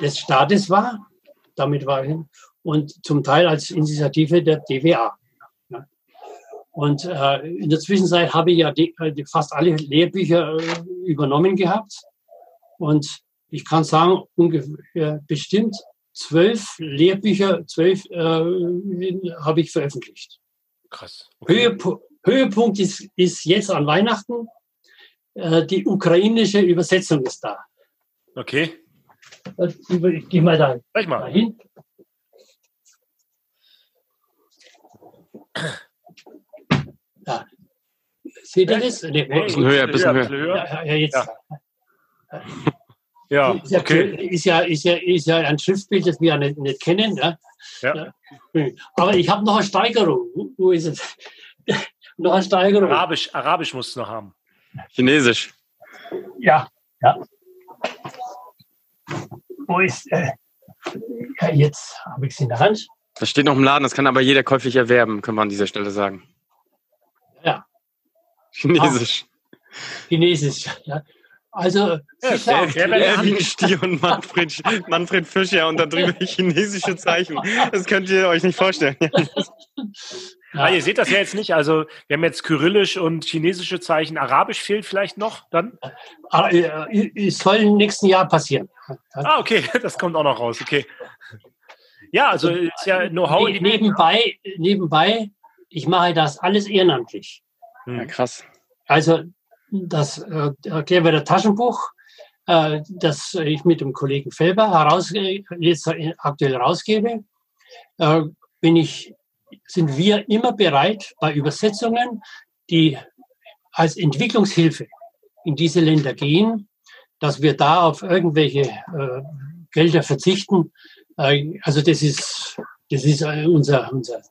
des Staates war, damit war ich, und zum Teil als Initiative der D W A. Ja. Und äh, in der Zwischenzeit habe ich ja die, fast alle Lehrbücher äh, übernommen gehabt. Und ich kann sagen, ungefähr bestimmt zwölf Lehrbücher, zwölf äh, habe ich veröffentlicht. Krass. Okay. Höhep- Höhepunkt ist, ist jetzt an Weihnachten. Äh, die ukrainische Übersetzung ist da. Okay. Ich gehe mal da mal. hin. Da. Seht ihr das? Nee, ein bisschen höher, ein bisschen höher. höher. Ja, ja, jetzt. Ja. Ja, ist ja, okay. Ist ja, ist ja, ist ja ein Schriftbild, das wir ja nicht, nicht kennen. Ne? Ja. Ja. Aber ich habe noch eine Steigerung. Wo ist es? Noch eine Steigerung. Arabisch, Arabisch musst du noch haben. Chinesisch. Ja, ja. Wo ist äh, ja, jetzt habe ich es in der Hand. Das steht noch im Laden, das kann aber jeder käuflich erwerben, können wir an dieser Stelle sagen. Ja. Chinesisch. Ach, Chinesisch, ja. Also, ja, sicher, der, der Erwin Stier und Manfred, Manfred Fischer und da drüber chinesische Zeichen. Das könnt ihr euch nicht vorstellen. Ja. Ah, ihr seht das ja jetzt nicht. Also, wir haben jetzt kyrillisch und chinesische Zeichen. Arabisch fehlt vielleicht noch dann? Es soll im nächsten Jahr passieren. Ah, okay, das kommt auch noch raus. Okay. Ja, also, ist ja Know-how. Ne, nebenbei, nebenbei, ich mache das alles ehrenamtlich. Ja, krass. Also, das äh, Klärwerks Taschenbuch, äh, das ich mit dem Kollegen Felber herausge- jetzt aktuell herausgebe, äh, bin ich, sind wir immer bereit, bei Übersetzungen, die als Entwicklungshilfe in diese Länder gehen, dass wir da auf irgendwelche äh, Gelder verzichten. Äh, also das ist, das ist unser, unser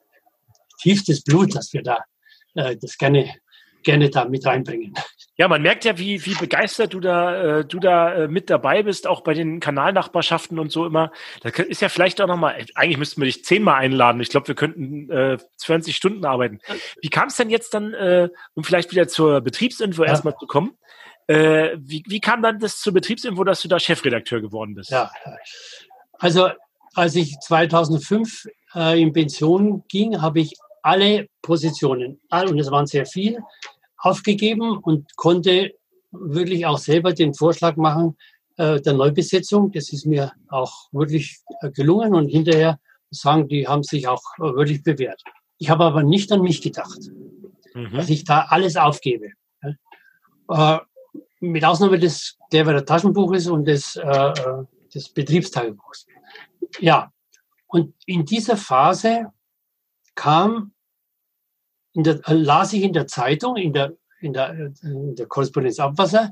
tiefstes Blut, dass wir da äh, das gerne gerne da mit reinbringen. Ja, man merkt ja, wie, wie begeistert du da, äh, du da äh, mit dabei bist, auch bei den Kanalnachbarschaften und so immer. Das ist ja vielleicht auch nochmal, eigentlich müssten wir dich zehnmal einladen. Ich glaube, wir könnten äh, zwanzig Stunden arbeiten. Wie kam es denn jetzt dann, äh, um vielleicht wieder zur Betriebsinfo ja. erstmal zu kommen, äh, wie, wie kam dann das zur Betriebsinfo, dass du da Chefredakteur geworden bist? Ja, also als ich zweitausendfünf äh, in Pension ging, habe ich alle Positionen, und es waren sehr viele, aufgegeben und konnte wirklich auch selber den Vorschlag machen äh, der Neubesetzung. Das ist mir auch wirklich äh, gelungen und hinterher sagen, die haben sich auch äh, wirklich bewährt. Ich habe aber nicht an mich gedacht, mhm. dass ich da alles aufgebe. Äh, mit Ausnahme des Klärwerks Taschenbuches und des, äh, des Betriebstagebuchs. Ja, und in dieser Phase kam In der, las ich in der Zeitung, in der, in der, in der Korrespondenz Abwasser,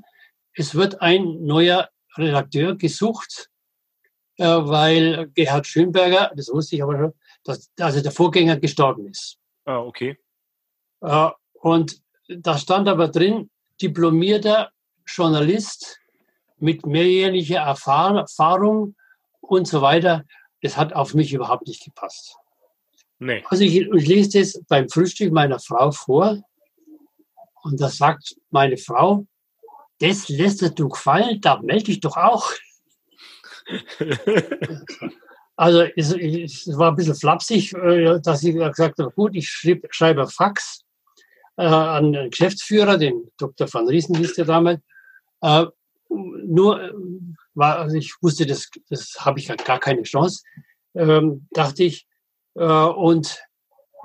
es wird ein neuer Redakteur gesucht, äh, weil Gerhard Schönberger, das wusste ich aber schon, dass, also der Vorgänger gestorben ist. Ah, okay. Äh, und da stand aber drin, diplomierter Journalist mit mehrjähriger Erfahr- Erfahrung und so weiter. Das hat auf mich überhaupt nicht gepasst. Nee. Also ich, ich lese das beim Frühstück meiner Frau vor und da sagt meine Frau, das lässt du gefallen, da melde ich doch auch. Also es, es war ein bisschen flapsig, dass ich gesagt habe, gut, ich schrieb, schreibe einen Fax äh, an den Geschäftsführer, den Doktor Van Riesen hieß der damals. Äh, nur, war, also ich wusste, das, das habe ich gar keine Chance, ähm, dachte ich, Uh, und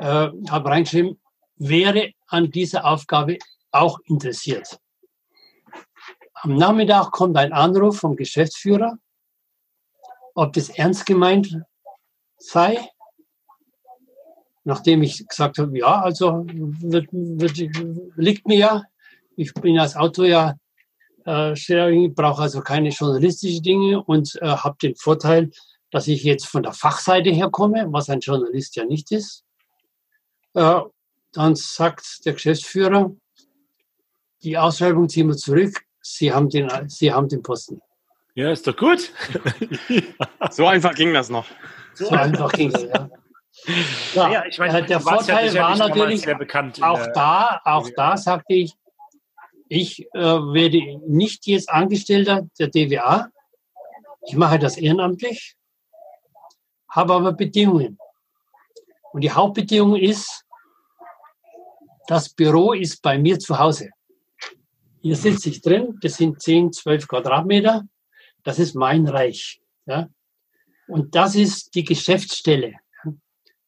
uh, habe reingeschrieben, wäre an dieser Aufgabe auch interessiert. Am Nachmittag kommt ein Anruf vom Geschäftsführer, ob das ernst gemeint sei. Nachdem ich gesagt habe, ja, also wird, wird, liegt mir ja, ich bin als Autor ja äh, Sharing, brauche also keine journalistischen Dinge und äh, habe den Vorteil, dass ich jetzt von der Fachseite her komme, was ein Journalist ja nicht ist. Äh, dann sagt der Geschäftsführer, die Ausschreibung ziehen wir zurück, Sie haben den, Sie haben den Posten. Ja, ist doch gut. So einfach ging das noch. So einfach ging das, ja. Ja, ja, ich meine, der Vorteil war natürlich auch da, auch da sagte ich, ich äh, werde nicht jetzt Angestellter der D W A. Ich mache das ehrenamtlich, habe aber Bedingungen. Und die Hauptbedingung ist, das Büro ist bei mir zu Hause. Hier sitze ich drin, das sind zehn, zwölf Quadratmeter. Das ist mein Reich. Ja? Und das ist die Geschäftsstelle.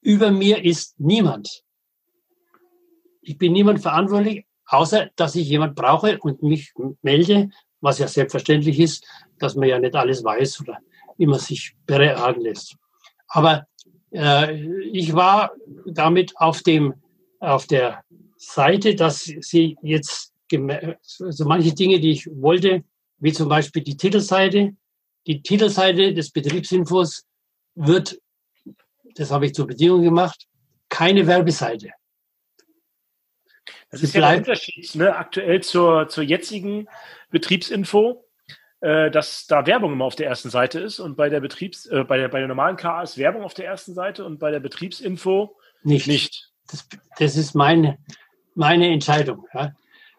Über mir ist niemand. Ich bin niemand verantwortlich, außer dass ich jemand brauche und mich melde, was ja selbstverständlich ist, dass man ja nicht alles weiß oder immer sich beraten lässt. Aber äh, ich war damit auf dem, auf der Seite, dass sie jetzt so manche Dinge, die ich wollte, wie zum Beispiel die Titelseite. Die Titelseite des Betriebsinfos wird, das habe ich zur Bedingung gemacht, keine Werbeseite. Das Sie ist ja der Unterschied, ne, aktuell zur, zur jetzigen Betriebsinfo, äh, dass da Werbung immer auf der ersten Seite ist und bei der Betriebs, äh, bei der, bei der normalen K A ist Werbung auf der ersten Seite und bei der Betriebsinfo nicht. nicht. Das, das ist meine, meine Entscheidung. Ja.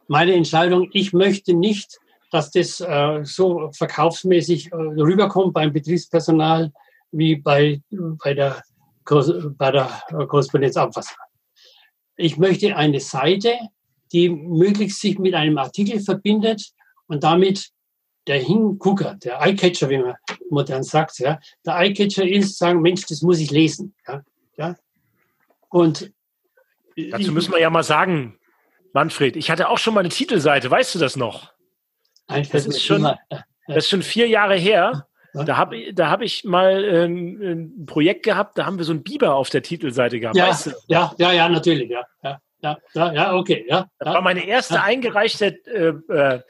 Meine Entscheidung, ich möchte nicht, dass das äh, so verkaufsmäßig äh, rüberkommt beim Betriebspersonal wie bei, bei der, bei der Korrespondenz Abwasser. Ich möchte eine Seite, die möglichst sich mit einem Artikel verbindet und damit der Hingucker, der Eyecatcher, wie man modern sagt, ja, der Eyecatcher ist, sagen, Mensch, das muss ich lesen. Ja, ja. Und dazu müssen wir ja mal sagen, Manfred, ich hatte auch schon mal eine Titelseite, weißt du das noch? Nein, das, ist schon, das ist schon vier Jahre her. Da habe da hab ich mal ein, ein Projekt gehabt, da haben wir so einen Biber auf der Titelseite gehabt. Ja, weißt du? ja, ja, ja, natürlich. Ja, ja, ja, ja okay. Ja, das ja, war meine erste ja. eingereichte äh, äh,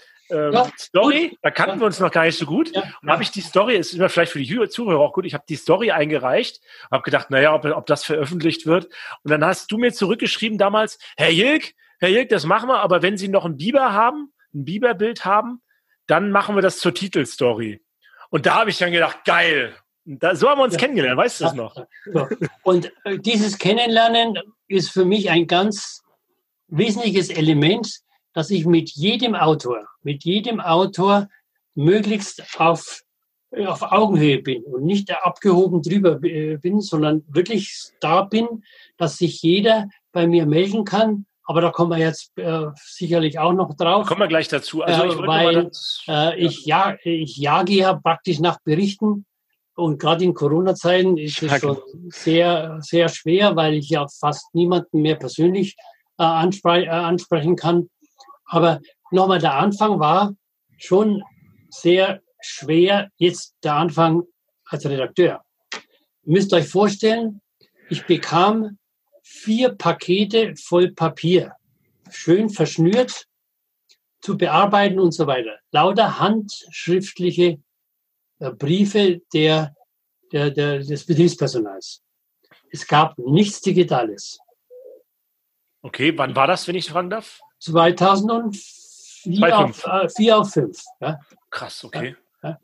ja, Story. Gut. Da kannten ja. wir uns noch gar nicht so gut. Ja, und ja. habe ich die Story, ist immer vielleicht für die Zuhörer auch gut, ich habe die Story eingereicht, habe gedacht, naja, ob, ob das veröffentlicht wird. Und dann hast du mir zurückgeschrieben damals, Herr Jilk, Herr Jilk, das machen wir, aber wenn Sie noch einen Biber haben, ein Biberbild haben, dann machen wir das zur Titelstory. Und da habe ich dann gedacht, geil. Da, so haben wir uns ja. kennengelernt, weißt du das noch? Ja. Und äh, dieses Kennenlernen ist für mich ein ganz wesentliches Element, dass ich mit jedem Autor, mit jedem Autor möglichst auf, äh, auf Augenhöhe bin und nicht abgehoben drüber äh, bin, sondern wirklich da bin, dass sich jeder bei mir melden kann. Aber da kommen wir jetzt äh, sicherlich auch noch drauf. Da kommen wir gleich dazu. Also ich äh, weil äh, ich, ja, ich jage ja praktisch nach Berichten. Und gerade in Corona-Zeiten ist es schon sehr, sehr schwer, weil ich ja fast niemanden mehr persönlich äh, anspre- äh, ansprechen kann. Aber nochmal, der Anfang war schon sehr schwer. Jetzt der Anfang als Redakteur. Ihr müsst euch vorstellen, ich bekam vier Pakete voll Papier, schön verschnürt, zu bearbeiten und so weiter. Lauter handschriftliche äh, Briefe der, der, der, des Betriebspersonals. Es gab nichts Digitales. Okay, wann war das, wenn ich fragen darf? zweitausendvier auf, äh, vier auf fünf. Ja. Krass, okay. Ja,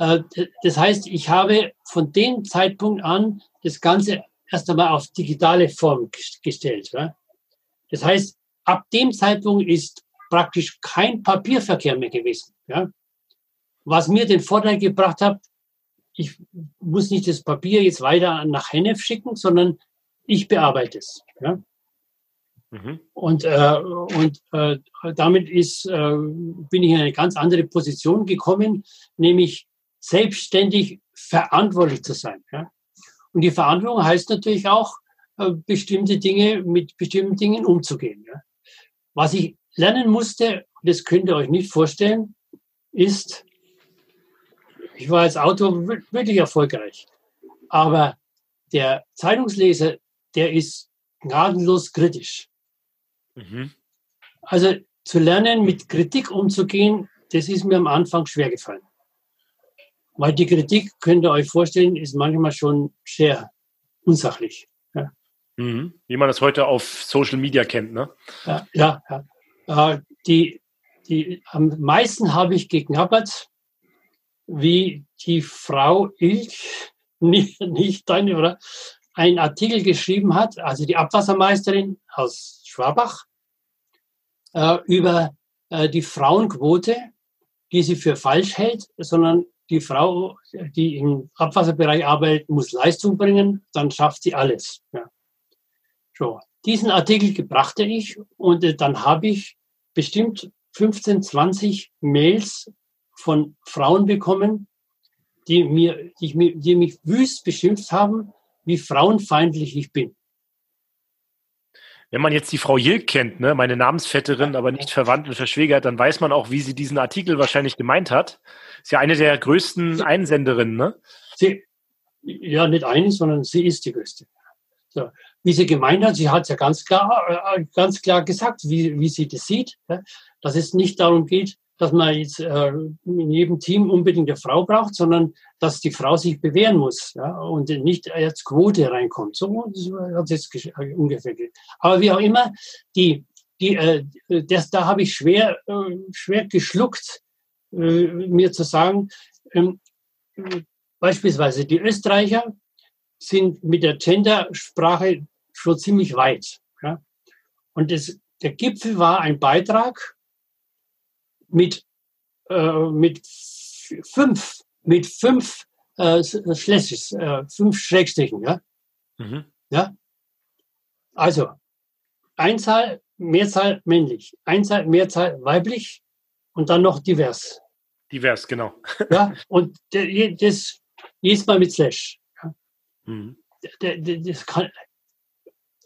ja. Äh, das heißt, ich habe von dem Zeitpunkt an das Ganze erst einmal auf digitale Form gestellt. Ja? Das heißt, ab dem Zeitpunkt ist praktisch kein Papierverkehr mehr gewesen. Ja? Was mir den Vorteil gebracht hat, ich muss nicht das Papier jetzt weiter nach Hennef schicken, sondern ich bearbeite es. Ja? Mhm. Und, äh, und äh, damit ist, äh, bin ich in eine ganz andere Position gekommen, nämlich selbstständig verantwortlich zu sein. Ja? Und die Verantwortung heißt natürlich auch, bestimmte Dinge mit bestimmten Dingen umzugehen. Was ich lernen musste, das könnt ihr euch nicht vorstellen, ist, ich war als Autor wirklich erfolgreich, aber der Zeitungsleser, der ist gnadenlos kritisch. Mhm. Also zu lernen, mit Kritik umzugehen, das ist mir am Anfang schwer gefallen. Weil die Kritik, könnt ihr euch vorstellen, ist manchmal schon sehr unsachlich. Ja. Mhm. Wie man das heute auf Social Media kennt, ne? Ja, ja, ja. Äh, die, die, am meisten habe ich geknabbert, wie die Frau Ilch, nicht, nicht deine, oder? Einen Artikel geschrieben hat, also die Abwassermeisterin aus Schwabach, äh, über äh, die Frauenquote, die sie für falsch hält, sondern die Frau, die im Abwasserbereich arbeitet, muss Leistung bringen, dann schafft sie alles. Ja. So, diesen Artikel gebrachte ich und äh, dann habe ich bestimmt fünfzehn, zwanzig Mails von Frauen bekommen, die, mir, die, ich, die mich wüst beschimpft haben, wie frauenfeindlich ich bin. Wenn man jetzt die Frau Jilk kennt, ne, meine Namensvetterin, aber nicht verwandt und verschwägert, dann weiß man auch, wie sie diesen Artikel wahrscheinlich gemeint hat. Ist ja eine der größten Einsenderinnen, ne? Sie, ja, nicht eine, sondern sie ist die größte. So. Wie sie gemeint hat, sie hat es ja ganz klar, ganz klar gesagt, wie, wie sie das sieht, ne? Dass es nicht darum geht, dass man jetzt äh, in jedem Team unbedingt eine Frau braucht, sondern dass die Frau sich bewähren muss, ja, und nicht als Quote reinkommt. So hat es jetzt ungefähr geht. Aber wie auch immer, die, die, äh, das, da habe ich schwer, äh, schwer geschluckt, äh, mir zu sagen, ähm, äh, beispielsweise die Österreicher sind mit der Gendersprache schon ziemlich weit. Ja? Und das, der Gipfel war ein Beitrag, mit, äh, mit fünf, mit fünf äh, Slashes, äh, fünf Schrägstrichen, ja? Mhm. Ja? Also, Einzahl, Mehrzahl männlich, Einzahl, Mehrzahl weiblich und dann noch divers. Divers, genau. Ja, und das jedes Mal mit Slash. Ja? Mhm. Das kann,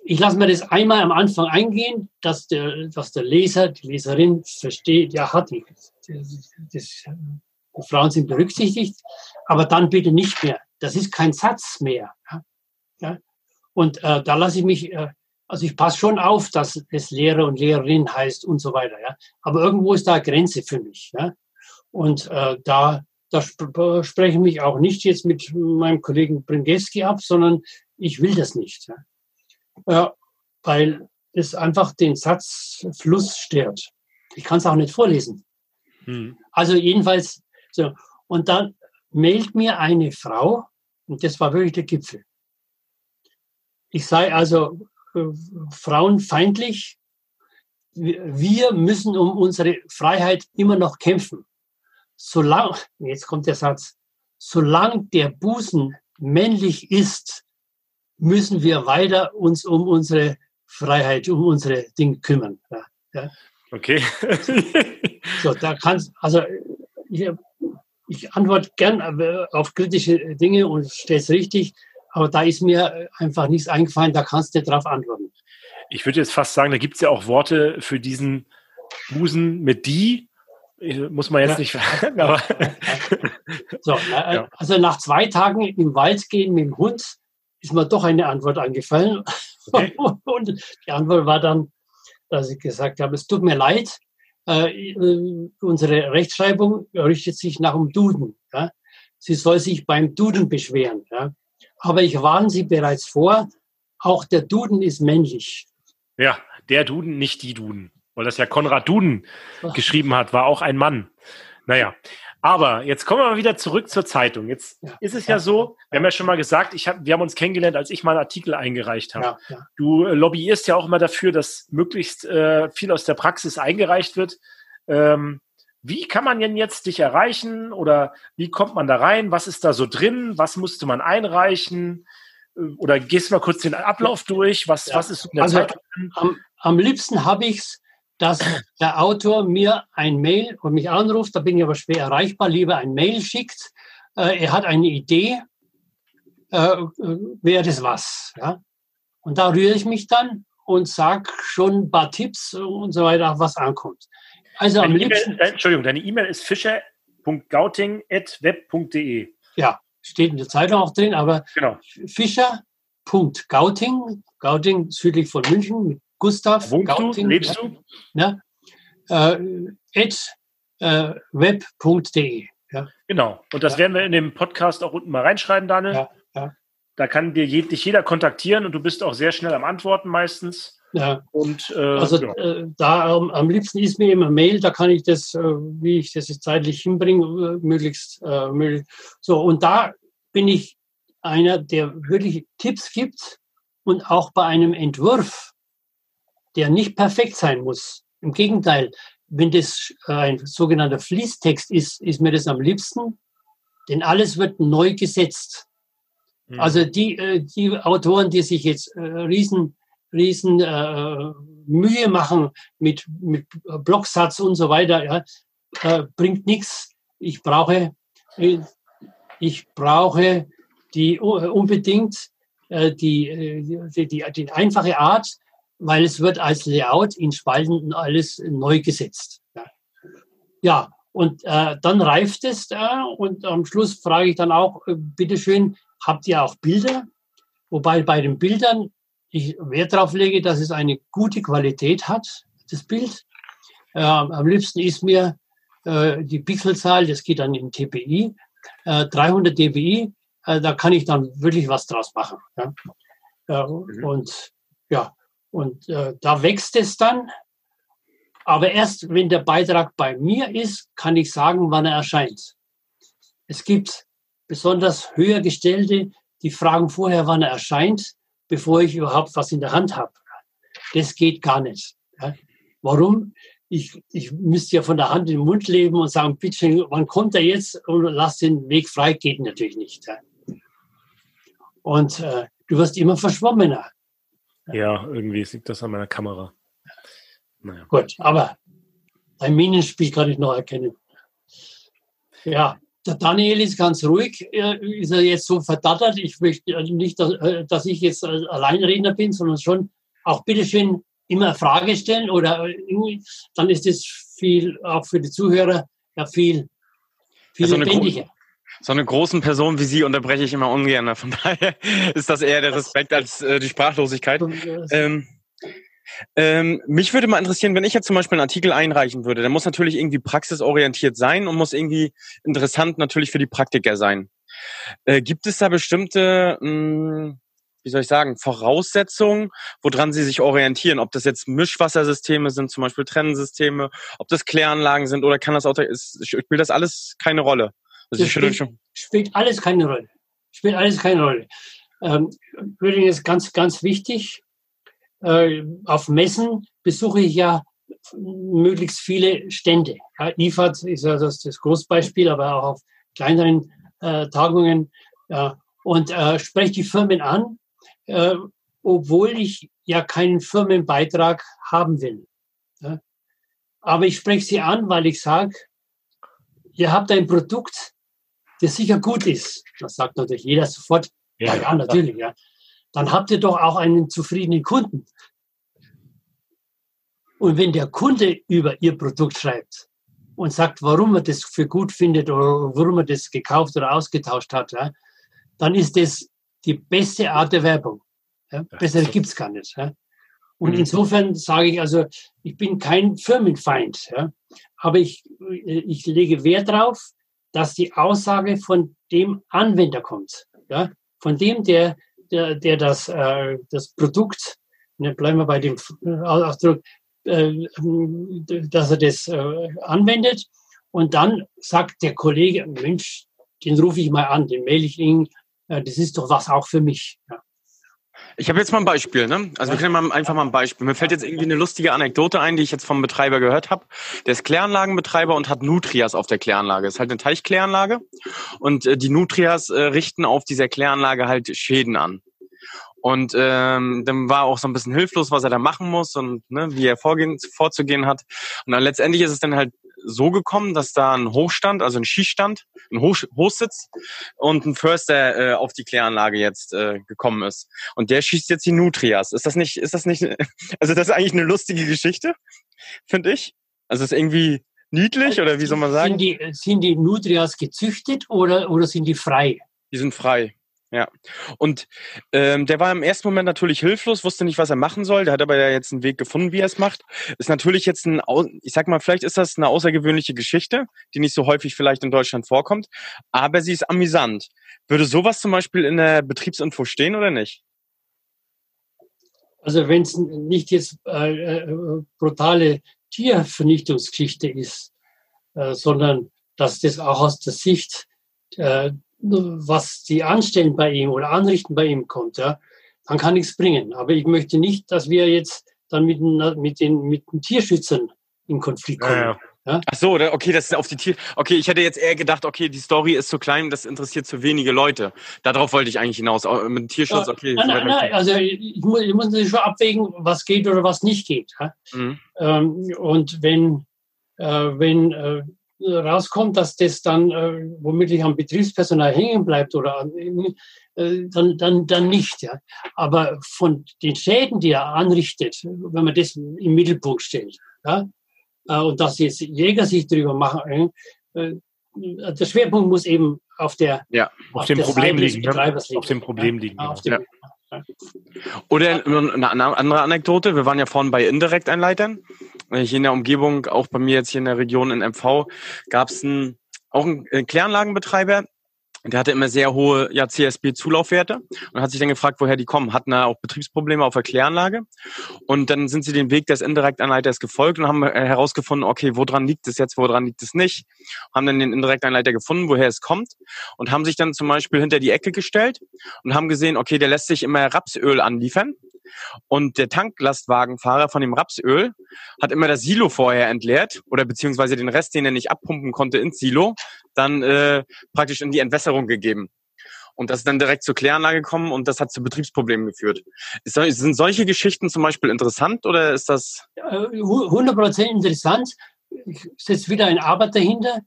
ich lasse mir das einmal am Anfang eingehen, dass der, dass der Leser, die Leserin versteht, ja, hat die, das, das, die Frauen sind berücksichtigt, aber dann bitte nicht mehr. Das ist kein Satz mehr. Ja? Und äh, da lasse ich mich, äh, also ich passe schon auf, dass es Lehrer und Lehrerin heißt und so weiter. Ja? Aber irgendwo ist da eine Grenze für mich. Ja? Und äh, da, da sp- spreche ich mich auch nicht jetzt mit meinem Kollegen Bringeski ab, sondern ich will das nicht. Ja? Ja, weil es einfach den Satzfluss stört. Ich kann es auch nicht vorlesen. Hm. Also jedenfalls so. Und dann mailt mir eine Frau, und das war wirklich der Gipfel. Ich sei also äh, frauenfeindlich. Wir müssen um unsere Freiheit immer noch kämpfen. Solange, jetzt kommt der Satz, solange der Busen männlich ist, müssen wir weiter uns um unsere Freiheit, um unsere Dinge kümmern. Ja, ja. Okay. So, da kannst, also ich, ich antworte gern auf kritische Dinge und stelle es richtig, aber da ist mir einfach nichts eingefallen, da kannst du nicht drauf antworten. Ich würde jetzt fast sagen, da gibt es ja auch Worte für diesen Busen mit die, muss man jetzt ja nicht fragen. Aber so, ja. Also nach zwei Tagen im Wald gehen mit dem Hund, ist mir doch eine Antwort angefallen. Okay. Und die Antwort war dann, dass ich gesagt habe, es tut mir leid, äh, unsere Rechtschreibung richtet sich nach dem Duden. Ja? Sie soll sich beim Duden beschweren. Ja? Aber ich warne Sie bereits vor, auch der Duden ist männlich. Ja, der Duden, nicht die Duden. Weil das ja Konrad Duden Ach. geschrieben hat, war auch ein Mann. Naja, aber jetzt kommen wir mal wieder zurück zur Zeitung. Jetzt ja, ist es ja, ja so, wir haben ja schon mal gesagt, ich hab, wir haben uns kennengelernt, als ich mal einen Artikel eingereicht habe. Ja, ja. Du lobbyierst ja auch immer dafür, dass möglichst äh, viel aus der Praxis eingereicht wird. Ähm, wie kann man denn jetzt dich erreichen oder wie kommt man da rein? Was ist da so drin? Was musste man einreichen? Oder gehst du mal kurz den Ablauf durch? Was, ja. was ist in der also, Zeitung? Am, am liebsten habe ich es, dass der Autor mir ein Mail und mich anruft, da bin ich aber schwer erreichbar, lieber ein Mail schickt, äh, er hat eine Idee, äh, wäre das was. Ja? Und da rühre ich mich dann und sage schon ein paar Tipps und so weiter, was ankommt. Also deine am liebsten... E-Mail, Entschuldigung, deine E-Mail ist fischer punkt gauting at web punkt de. Ja, steht in der Zeitung auch drin, aber genau. fischer punkt gauting, Gauting südlich von München, mit Gustav, Gauting, du, lebst ja, du? Ja, äh, at äh, web punkt de. Ja. Genau. Und das ja. werden wir in dem Podcast auch unten mal reinschreiben, Daniel. Ja. Ja. Da kann dir je, dich jeder kontaktieren und du bist auch sehr schnell am Antworten meistens. Ja. Und, äh, also ja. Äh, da ähm, am liebsten ist mir immer Mail, da kann ich das, äh, wie ich das jetzt zeitlich hinbringe, möglichst, äh, möglichst. So, und da bin ich einer, der wirklich Tipps gibt und auch bei einem Entwurf, der nicht perfekt sein muss. Im Gegenteil, wenn das ein sogenannter Fließtext ist, ist mir das am liebsten, denn alles wird neu gesetzt. Mhm. Also die, äh, die Autoren, die sich jetzt äh, riesen riesen äh, Mühe machen mit, mit Blocksatz und so weiter, ja, äh, bringt nichts. Ich brauche, ich brauche die unbedingt äh, die, die, die, die einfache Art, weil es wird als Layout in Spalten alles neu gesetzt. Ja, ja, und äh, dann reift es da äh, und am Schluss frage ich dann auch, äh, bitteschön, habt ihr auch Bilder? Wobei bei den Bildern ich Wert darauf lege, dass es eine gute Qualität hat, das Bild. Äh, am liebsten ist mir äh, die Pixelzahl, das geht dann in T P I, äh, dreihundert D P I, äh, da kann ich dann wirklich was draus machen. Ja? Äh, mhm. Und ja, und äh, da wächst es dann. Aber erst, wenn der Beitrag bei mir ist, kann ich sagen, wann er erscheint. Es gibt besonders Höhergestellte, die fragen vorher, wann er erscheint, bevor ich überhaupt was in der Hand habe. Das geht gar nicht. Ja. Warum? Ich, ich müsste ja von der Hand in den Mund leben und sagen, bitte, wann kommt er jetzt? Und lass den Weg frei, geht natürlich nicht. Ja. Und äh, du wirst immer verschwommener. Ja, irgendwie liegt das an meiner Kamera. Naja. Gut, aber ein Minenspiel kann ich noch erkennen. Ja. Der Daniel ist ganz ruhig, ist er jetzt so verdattert. Ich möchte nicht, dass ich jetzt Alleinredner bin, sondern schon auch bitteschön immer Frage stellen oder irgendwie, dann ist es viel, auch für die Zuhörer, ja viel, viel ja, so lebendiger. So eine großen Person wie Sie unterbreche ich immer ungern. Von daher ist das eher der Respekt als äh, die Sprachlosigkeit. Ähm, Ähm, mich würde mal interessieren, wenn ich jetzt zum Beispiel einen Artikel einreichen würde, der muss natürlich irgendwie praxisorientiert sein und muss irgendwie interessant natürlich für die Praktiker sein. Äh, gibt es da bestimmte, mh, wie soll ich sagen, Voraussetzungen, woran Sie sich orientieren? Ob das jetzt Mischwassersysteme sind, zum Beispiel Trennsysteme, ob das Kläranlagen sind oder kann das auch, ist, spielt das alles keine Rolle? Also das ich spielt, schon... spielt alles keine Rolle. Spielt alles keine Rolle. Ähm, übrigens ist ganz, ganz wichtig. Auf Messen besuche ich ja möglichst viele Stände. Ja, I F A T ist ja das, das Großbeispiel, aber auch auf kleineren äh, Tagungen. Ja, und äh, spreche die Firmen an, äh, obwohl ich ja keinen Firmenbeitrag haben will. Ja. Aber ich spreche sie an, weil ich sage, ihr habt ein Produkt, das sicher gut ist. Das sagt natürlich jeder sofort. Ja, ja, ja natürlich, ja. Dann habt ihr doch auch einen zufriedenen Kunden. Und wenn der Kunde über Ihr Produkt schreibt und sagt, warum er das für gut findet oder warum er das gekauft oder ausgetauscht hat, ja, dann ist das die beste Art der Werbung. Ja. Besser gibt es gar nicht. Ja. Und mhm. insofern sage ich, also ich bin kein Firmenfeind, ja, aber ich, ich lege Wert darauf, dass die Aussage von dem Anwender kommt, ja, von dem, der Der, der das, äh, das Produkt, ne, bleiben wir bei dem Ausdruck, äh, dass er das äh, anwendet. Und dann sagt der Kollege, Mensch, den rufe ich mal an, den mail ich ihn, äh, das ist doch was auch für mich. Ja. Ich habe jetzt mal ein Beispiel, ne? Also wir können mal einfach mal ein Beispiel. Mir fällt jetzt irgendwie eine lustige Anekdote ein, die ich jetzt vom Betreiber gehört habe. Der ist Kläranlagenbetreiber und hat Nutrias auf der Kläranlage. Das ist halt eine Teichkläranlage und äh, die Nutrias äh, richten auf dieser Kläranlage halt Schäden an. Und ähm, dann war auch so ein bisschen hilflos, was er da machen muss und ne, wie er vorgehen, vorzugehen hat. Und dann letztendlich ist es dann halt so gekommen, dass da ein Hochstand, also ein Schießstand, ein Hoch- Hochsitz und ein Förster äh, auf die Kläranlage jetzt äh, gekommen ist. Und der schießt jetzt die Nutrias. Ist das nicht, ist das nicht, also das ist eigentlich eine lustige Geschichte, finde ich. Also ist irgendwie niedlich oder wie soll man sagen? Sind die, sind die Nutrias gezüchtet oder, oder sind die frei? Die sind frei. Ja, und ähm, der war im ersten Moment natürlich hilflos, wusste nicht, was er machen soll. Der hat aber ja jetzt einen Weg gefunden, wie er es macht. Ist natürlich jetzt ein, ich sag mal, vielleicht ist das eine außergewöhnliche Geschichte, die nicht so häufig vielleicht in Deutschland vorkommt, aber sie ist amüsant. Würde sowas zum Beispiel in der Betriebsinfo stehen oder nicht? Also wenn es nicht jetzt äh, brutale Tiervernichtungsgeschichte ist, äh, sondern dass das auch aus der Sicht äh, was die anstellen bei ihm oder anrichten bei ihm kommt, ja, dann kann nichts bringen. Aber ich möchte nicht, dass wir jetzt dann mit den, mit den, mit den Tierschützern in Konflikt kommen. Ja, ja. Ja? Ach so, okay, das ist auf die Tier. Okay, ich hätte jetzt eher gedacht, okay, die Story ist zu klein, das interessiert zu wenige Leute. Darauf wollte ich eigentlich hinaus. Mit dem Tierschutz, okay. Ja, nein, nein, also ich muss, ich muss natürlich schon abwägen, was geht oder was nicht geht. Ja? Mhm. Ähm, und wenn, äh, wenn, äh, rauskommt, dass das dann äh, womöglich am Betriebspersonal hängen bleibt oder an, äh, dann, dann, dann nicht. Ja. Aber von den Schäden, die er anrichtet, wenn man das im Mittelpunkt stellt, ja, äh, und dass jetzt Jäger sich darüber machen, äh, der Schwerpunkt muss eben auf der ja, auf, auf dem Problem liegen, ja, auf dem Problem liegen. Ja, auf dem, ja. Ja. Oder eine andere Anekdote, wir waren ja vorhin bei Indirekteinleitern. Hier in der Umgebung, auch bei mir jetzt hier in der Region in M V, gab es auch einen Kläranlagenbetreiber, der hatte immer sehr hohe ja, C S B-Zulaufwerte und hat sich dann gefragt, woher die kommen. Hatten da auch Betriebsprobleme auf der Kläranlage. Und dann sind sie den Weg des Indirekteinleiters gefolgt und haben herausgefunden, okay, woran liegt es jetzt, woran liegt es nicht. Haben dann den Indirekteinleiter gefunden, woher es kommt und haben sich dann zum Beispiel hinter die Ecke gestellt und haben gesehen, okay, der lässt sich immer Rapsöl anliefern. Und der Tanklastwagenfahrer von dem Rapsöl hat immer das Silo vorher entleert oder beziehungsweise den Rest, den er nicht abpumpen konnte, ins Silo, dann äh, praktisch in die Entwässerung gegeben. Und das ist dann direkt zur Kläranlage gekommen und das hat zu Betriebsproblemen geführt. Ist, sind solche Geschichten zum Beispiel interessant oder ist das... hundert Prozent interessant. Ich setze wieder ein Aber dahinter.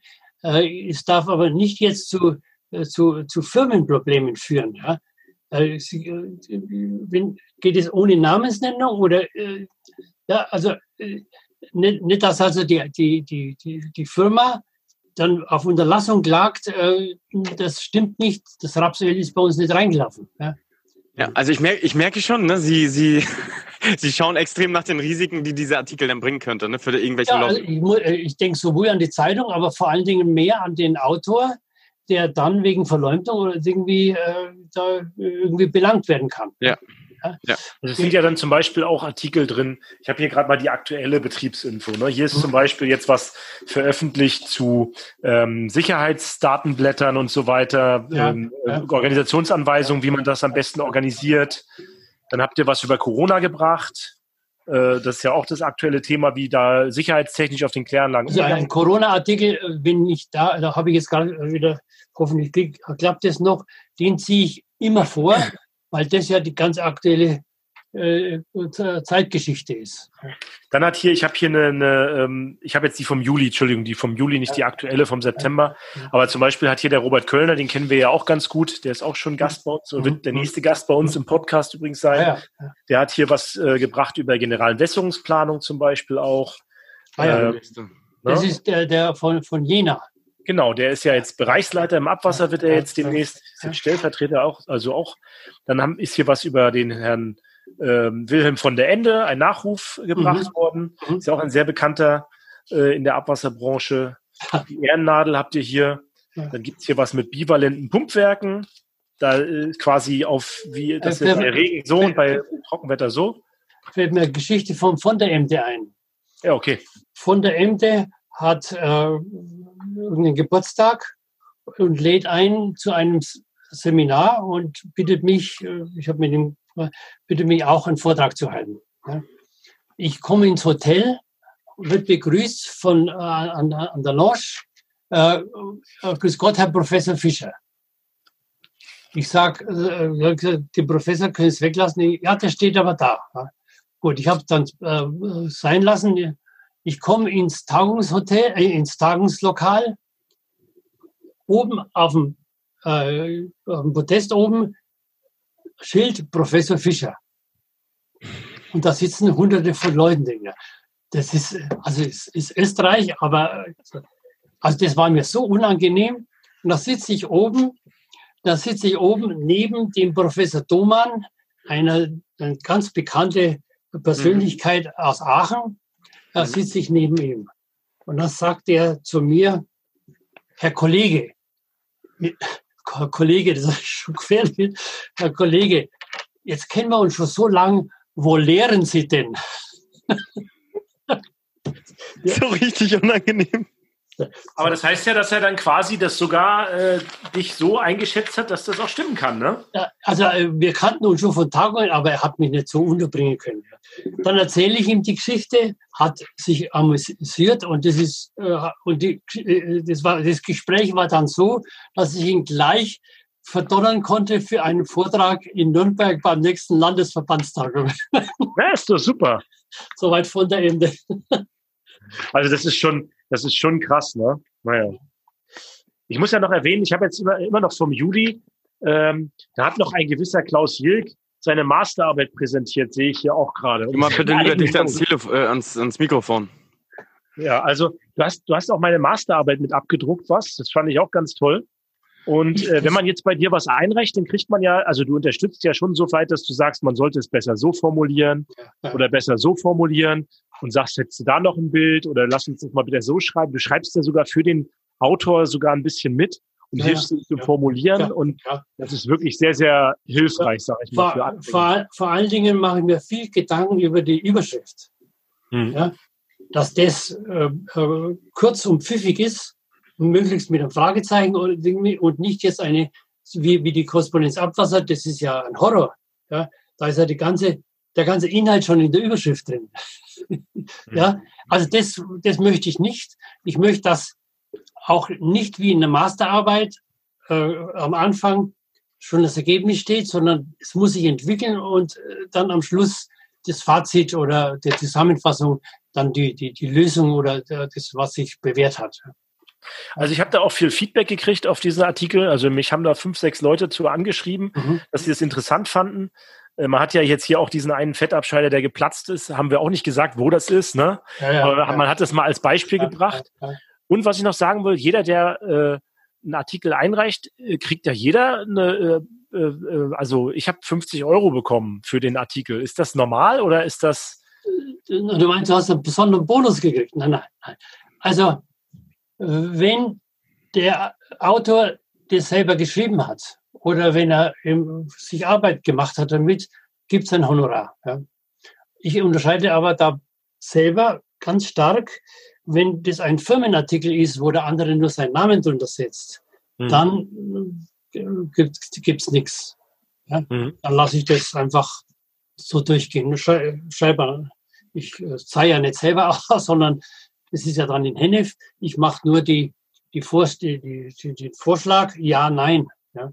Es darf aber nicht jetzt zu, zu, zu Firmenproblemen führen, ja. Wenn, geht es ohne Namensnennung oder äh, ja, also äh, nicht, nicht, dass also die, die, die, die Firma dann auf Unterlassung klagt, äh, das stimmt nicht, das Rapsöl ist bei uns nicht reingelaufen. Ja, ja also ich merke, ich merke schon, ne, Sie, Sie, Sie schauen extrem nach den Risiken, die dieser Artikel dann bringen könnte, ne, für irgendwelche ja, Leute. Also ich, ich denke sowohl an die Zeitung, aber vor allen Dingen mehr an den Autor, der dann wegen Verleumdung oder irgendwie, äh, da irgendwie belangt werden kann. Ja. Ja. Ja. Und es sind ja dann zum Beispiel auch Artikel drin. Ich habe hier gerade mal die aktuelle Betriebsinfo. Ne? Hier ist mhm. zum Beispiel jetzt was veröffentlicht zu ähm, Sicherheitsdatenblättern und so weiter, ja. Ähm, ja. Organisationsanweisungen, wie man das am besten organisiert. Dann habt ihr was über Corona gebracht. Das ist ja auch das aktuelle Thema, wie da sicherheitstechnisch auf den Kläranlagen. Also ein Corona-Artikel, wenn ich da, da habe ich jetzt gerade wieder, hoffentlich klappt das noch, den ziehe ich immer vor, weil das ja die ganz aktuelle äh, Zeitgeschichte ist. Dann hat hier, ich habe hier eine, eine, ich habe jetzt die vom Juli, Entschuldigung, die vom Juli, nicht die aktuelle, vom September, aber zum Beispiel hat hier der Robert Kölner, den kennen wir ja auch ganz gut, der ist auch schon Gast bei uns, oder wird der nächste Gast bei uns im Podcast übrigens sein, der hat hier was äh, gebracht über Generalentwässerungsplanung zum Beispiel auch. Ah, ja. äh, das ne? ist der, der von, von Jena. Genau, der ist ja jetzt Bereichsleiter im Abwasser, wird er jetzt demnächst, ist jetzt Stellvertreter auch, also auch. Dann haben, ist hier was über den Herrn Ähm, Wilhelm von der Ende, ein Nachruf gebracht mhm. worden. Ist ja auch ein sehr bekannter äh, in der Abwasserbranche. Die Ehrennadel habt ihr hier. Dann gibt es hier was mit bivalenten Pumpwerken. Da äh, quasi auf, wie das äh, ist bei Regen so und bei Trockenwetter so. Fällt mir eine Geschichte von von der Ende ein. Ja, okay. Von der Ende hat äh, einen Geburtstag und lädt ein zu einem Seminar und bittet mich, äh, ich habe mit dem bitte mich auch einen Vortrag zu halten. Ich komme ins Hotel, wird begrüßt von, äh, an, an der Loge. Äh, grüß Gott, Herr Professor Fischer. Ich sage, äh, den Professor können Sie weglassen. Ich, ja, der steht aber da. Ja. Gut, ich habe es dann äh, sein lassen. Ich komme ins Tagungshotel, äh, ins Tagungslokal. Oben auf dem, äh, auf dem Podest oben Schild Professor Fischer. Und da sitzen hunderte von Leuten. Das ist, also es ist Österreich, aber also das war mir so unangenehm. Und da sitze ich oben Da sitze ich oben neben dem Professor Doman, einer eine ganz bekannte Persönlichkeit mhm. aus Aachen. Da mhm. sitze ich neben ihm. Und dann sagt er zu mir, Herr Kollege, Herr Kollege, das ist schon gefährlich, Herr Kollege, jetzt kennen wir uns schon so lange, wo lehren Sie denn? So richtig unangenehm. Aber das heißt ja, dass er dann quasi das sogar äh, dich so eingeschätzt hat, dass das auch stimmen kann, ne? Also wir kannten uns schon von Tag an, aber er hat mich nicht so unterbringen können. Dann erzähle ich ihm die Geschichte, hat sich amüsiert und das ist äh, und die, äh, das war das Gespräch war dann so, dass ich ihn gleich verdonnern konnte für einen Vortrag in Nürnberg beim nächsten Landesverbandstag. Ja, ist doch super. Soweit von der Ende. Also das ist schon, das ist schon krass, ne? Naja. Ich muss ja noch erwähnen, ich habe jetzt immer, immer noch vom Juli, ähm, da hat noch ein gewisser Klaus Jilk seine Masterarbeit präsentiert, sehe ich hier auch gerade. Immer bitte lieber dicht ans, äh, ans, ans Mikrofon. Ja, also du hast, du hast auch meine Masterarbeit mit abgedruckt, was? Das fand ich auch ganz toll. Und äh, wenn man jetzt bei dir was einreicht, dann kriegt man ja, also du unterstützt ja schon so weit, dass du sagst, man sollte es besser so formulieren oder besser so formulieren und sagst, hättest du da noch ein Bild oder lass uns das mal bitte so schreiben. Du schreibst ja sogar für den Autor sogar ein bisschen mit und ja, hilfst ihm ja, zu formulieren ja, und ja. Das ist wirklich sehr, sehr hilfreich, sage ich mal. Vor, für vor, vor allen Dingen mache ich mir viel Gedanken über die Überschrift, hm. ja, dass das äh, äh, kurz und pfiffig ist. Möglichst mit einem Fragezeichen und nicht jetzt eine, wie, wie die Korrespondenz Abwasser, das ist ja ein Horror. Ja? Da ist ja die ganze, der ganze Inhalt schon in der Überschrift drin. Ja? Also das, das möchte ich nicht. Ich möchte das auch nicht wie in der Masterarbeit äh, am Anfang schon das Ergebnis steht, sondern es muss sich entwickeln und dann am Schluss das Fazit oder die Zusammenfassung, dann die, die, die Lösung oder das, was sich bewährt hat. Also ich habe da auch viel Feedback gekriegt auf diesen Artikel. Also mich haben da fünf, sechs Leute zu angeschrieben, mhm. dass sie das interessant fanden. Man hat ja jetzt hier auch diesen einen Fettabscheider, der geplatzt ist. Haben wir auch nicht gesagt, wo das ist, ne? Ja, ja, aber man ja. hat das mal als Beispiel ja, gebracht. Ja, ja. Und was ich noch sagen will, jeder, der äh, einen Artikel einreicht, kriegt ja jeder eine, äh, äh, also ich habe fünfzig Euro bekommen für den Artikel. Ist das normal oder ist das... Du meinst, du hast einen besonderen Bonus gekriegt? Nein, nein, nein. Also... Wenn der Autor das selber geschrieben hat oder wenn er sich Arbeit gemacht hat damit, gibt es ein Honorar. Ja. Ich unterscheide aber da selber ganz stark, wenn das ein Firmenartikel ist, wo der andere nur seinen Namen drunter setzt, mhm. dann gibt es nichts. Ja. Mhm. Dann lasse ich das einfach so durchgehen. Schrei, schreibe, ich zeige ja nicht selber aus, sondern es ist ja dann in Hennef. Ich mache nur die, die, Vor- die, die, die Vorschlag, ja, nein. Ja.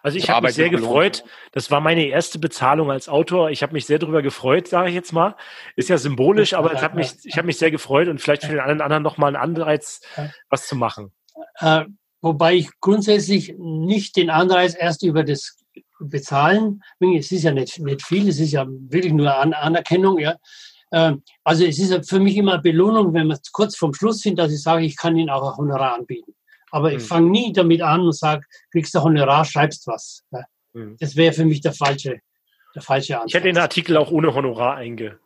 Also ich habe mich sehr gefreut. Das war meine erste Bezahlung als Autor. Ich habe mich sehr darüber gefreut, sage ich jetzt mal. Ist ja symbolisch, aber es hat mich, ich habe mich sehr gefreut und vielleicht für den anderen nochmal einen Anreiz, was zu machen. Äh, wobei ich grundsätzlich nicht den Anreiz erst über das Bezahlen, es ist ja nicht, nicht viel, es ist ja wirklich nur An- Anerkennung, ja. Also es ist für mich immer Belohnung, wenn wir kurz vorm Schluss sind, dass ich sage, ich kann Ihnen auch ein Honorar anbieten. Aber ich mhm. fange nie damit an und sage, kriegst du Honorar, schreibst was. Mhm. Das wäre für mich der falsche, der falsche Ansatz. Ich hätte den Artikel auch ohne Honorar einge,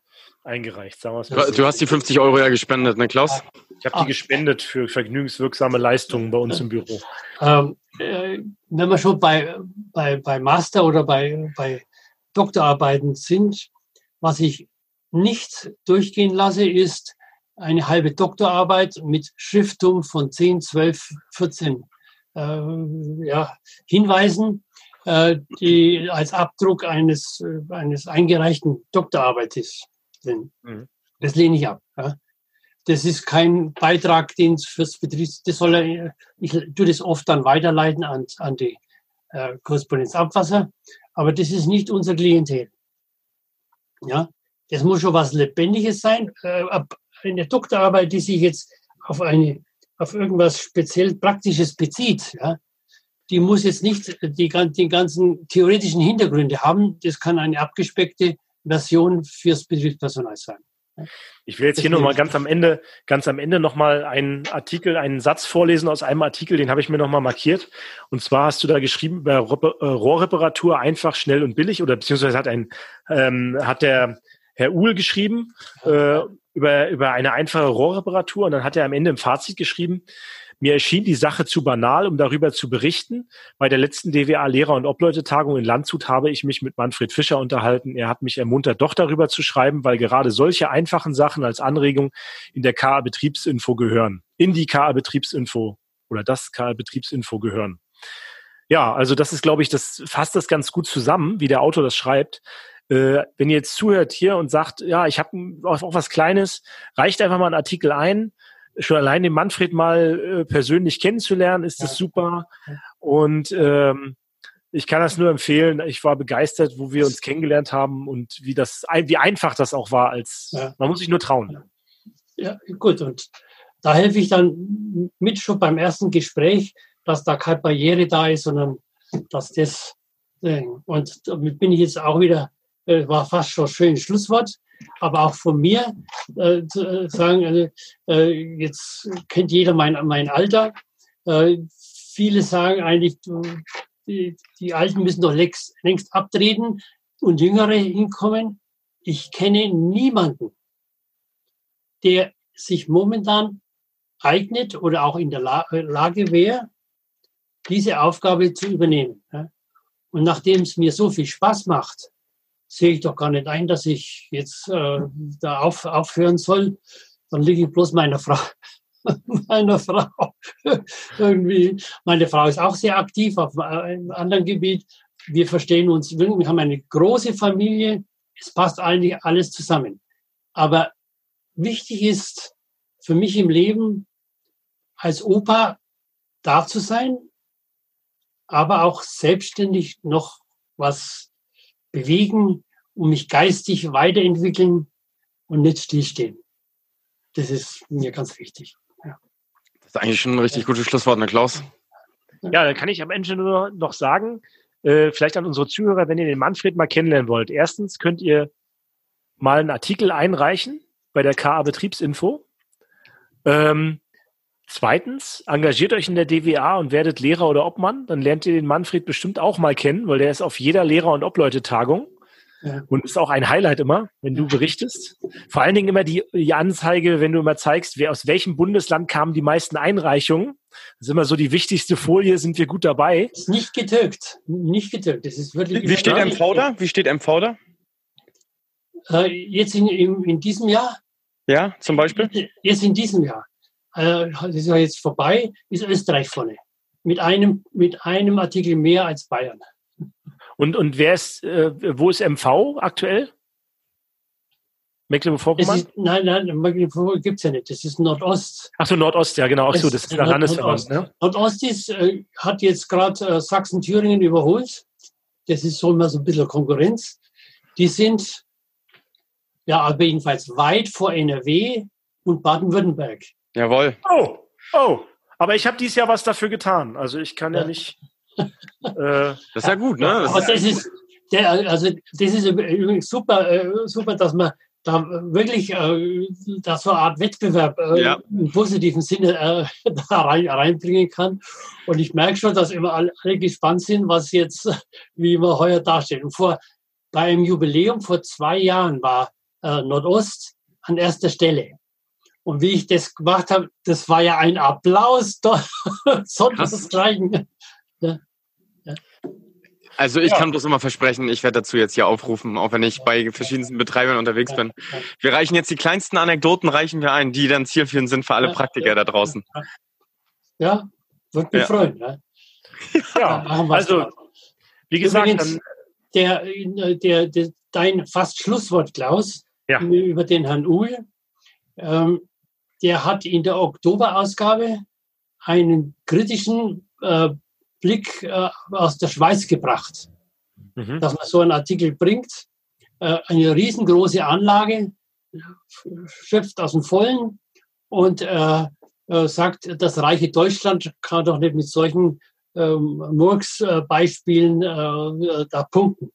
eingereicht. Sagen wir's mal so. Du hast die fünfzig Euro ja gespendet, ne Klaus? Ich habe die gespendet für vergnügenswirksame Leistungen bei uns im Büro. Ähm, äh, wenn wir schon bei, bei, bei Master- oder bei, bei Doktorarbeiten sind, was ich nicht durchgehen lasse, ist eine halbe Doktorarbeit mit Schrifttum von zehn, zwölf, vierzehn äh, ja, Hinweisen, äh, die als Abdruck eines, äh, eines eingereichten Doktorarbeites sind. Mhm. Das lehne ich ab. Ja. Das ist kein Beitrag, den es fürs Betriebs... Das soll er, ich tue das oft dann weiterleiten an, an die äh, Korrespondenz Abwasser, aber das ist nicht unser Klientel. Ja. Es muss schon was Lebendiges sein. Eine Doktorarbeit, die sich jetzt auf, eine, auf irgendwas speziell Praktisches bezieht, ja, die muss jetzt nicht die, die ganzen theoretischen Hintergründe haben. Das kann eine abgespeckte Version fürs Betriebspersonal sein. Ich will jetzt hier nochmal ganz am Ende, ganz am Ende nochmal einen Artikel, einen Satz vorlesen aus einem Artikel, den habe ich mir nochmal markiert. Und zwar hast du da geschrieben über Rohrreparatur einfach, schnell und billig, oder beziehungsweise hat ein, ähm, hat der Herr Uhl geschrieben, äh, über, über eine einfache Rohrreparatur, und dann hat er am Ende im Fazit geschrieben: Mir erschien die Sache zu banal, um darüber zu berichten. Bei der letzten D W A-Lehrer- und Obleutetagung in Landshut habe ich mich mit Manfred Fischer unterhalten. Er hat mich ermuntert, doch darüber zu schreiben, weil gerade solche einfachen Sachen als Anregung in der K A Betriebsinfo gehören. In die K A Betriebsinfo oder das K A Betriebsinfo gehören. Ja, also das ist, glaube ich, das fasst das ganz gut zusammen, wie der Autor das schreibt. Äh, wenn ihr jetzt zuhört hier und sagt, ja, ich habe auch was Kleines, reicht einfach mal einen Artikel ein. Schon allein den Manfred mal äh, persönlich kennenzulernen, ist das super. Und ähm, ich kann das nur empfehlen. Ich war begeistert, wo wir uns kennengelernt haben und wie das, wie einfach das auch war. Als ja. Man muss sich nur trauen. Ja, gut. Und da helfe ich dann mit schon beim ersten Gespräch, dass da keine Barriere da ist, sondern dass das. Äh, und damit bin ich jetzt auch wieder, äh, war fast schon ein schönes Schlusswort. Aber auch von mir äh, zu sagen, äh, jetzt kennt jeder mein, mein Alter. Äh, viele sagen eigentlich, die, die Alten müssen doch längst, längst abtreten und Jüngere hinkommen. Ich kenne niemanden, der sich momentan eignet oder auch in der La- Lage wäre, diese Aufgabe zu übernehmen. Und nachdem es mir so viel Spaß macht, sehe ich doch gar nicht ein, dass ich jetzt äh, da auf, aufhören soll. Dann liege ich bloß meiner Frau. meiner Frau. Irgendwie. Meine Frau ist auch sehr aktiv auf einem anderen Gebiet. Wir verstehen uns, wir haben eine große Familie. Es passt eigentlich alles zusammen. Aber wichtig ist für mich im Leben, als Opa da zu sein, aber auch selbstständig noch was bewegen und mich geistig weiterentwickeln und nicht stillstehen. Das ist mir ganz wichtig. Ja. Das ist eigentlich schon ein richtig gutes Schlusswort, ne Klaus? Ja, dann kann ich am Ende nur noch sagen, äh, vielleicht an unsere Zuhörer, wenn ihr den Manfred mal kennenlernen wollt. Erstens könnt ihr mal einen Artikel einreichen bei der K A Betriebsinfo. Ähm, Zweitens, engagiert euch in der D W A und werdet Lehrer oder Obmann. Dann lernt ihr den Manfred bestimmt auch mal kennen, weil der ist auf jeder Lehrer- und Obleutetagung ja. Und ist auch ein Highlight immer, wenn du berichtest. Vor allen Dingen immer die, die Anzeige, wenn du immer zeigst, wer, aus welchem Bundesland kamen die meisten Einreichungen. Das ist immer so die wichtigste Folie, sind wir gut dabei. Ist nicht getürkt, nicht getürkt. Das ist wirklich. Wie steht M V da? Wie steht M V da? Äh, jetzt in, in, in diesem Jahr? Ja, zum Beispiel? Jetzt in diesem Jahr. Das ist ja jetzt vorbei, ist Österreich vorne. Mit einem, mit einem Artikel mehr als Bayern. Und, und wer ist, äh, wo ist M V aktuell? Mecklenburg-Vorpommern? Ist, nein, nein, Mecklenburg-Vorpommern gibt es ja nicht. Das ist Nordost. Ach so, Nordost, ja genau. Ach so, das ist der Landesverband. Ne? Nordost ist, äh, hat jetzt gerade äh, Sachsen-Thüringen überholt. Das ist so immer so ein bisschen Konkurrenz. Die sind ja aber jedenfalls weit vor N R W und Baden-Württemberg. Jawohl. Oh, oh, aber ich habe dieses Jahr was dafür getan. Also ich kann ja, ja nicht. Äh, das ist ja gut, ne? Das aber ist das, ist, der, also das ist übrigens super, super, dass man da wirklich äh, da so eine Art Wettbewerb äh, ja. im positiven Sinne äh, da rein, reinbringen kann. Und ich merke schon, dass immer alle, alle gespannt sind, was jetzt, wie wir heuer dastehen. Und vor, bei einem Jubiläum vor zwei Jahren war äh, Nordost an erster Stelle. Und wie ich das gemacht habe, das war ja ein Applaus, sondersgleichen. Ja. Ja. Also ich ja. kann bloß immer versprechen, ich werde dazu jetzt hier aufrufen, auch wenn ich ja. bei verschiedensten Betreibern unterwegs ja. bin. Wir reichen jetzt die kleinsten Anekdoten, reichen wir ein, die dann zielführend sind für alle ja. Praktiker ja. da draußen. Ja, würde mich ja. freuen. Ne? Ja, ja. also drauf. Wie gesagt, übrigens, der, der, der, dein fast Schlusswort, Klaus, ja. über den Herrn Uhl. Ähm, der hat in der Oktoberausgabe einen kritischen äh, Blick äh, aus der Schweiz gebracht, mhm. dass man so einen Artikel bringt. Äh, eine riesengroße Anlage, schöpft aus dem Vollen und äh, äh, sagt, das reiche Deutschland kann doch nicht mit solchen ähm, Murks-Beispielen äh, äh, da punkten.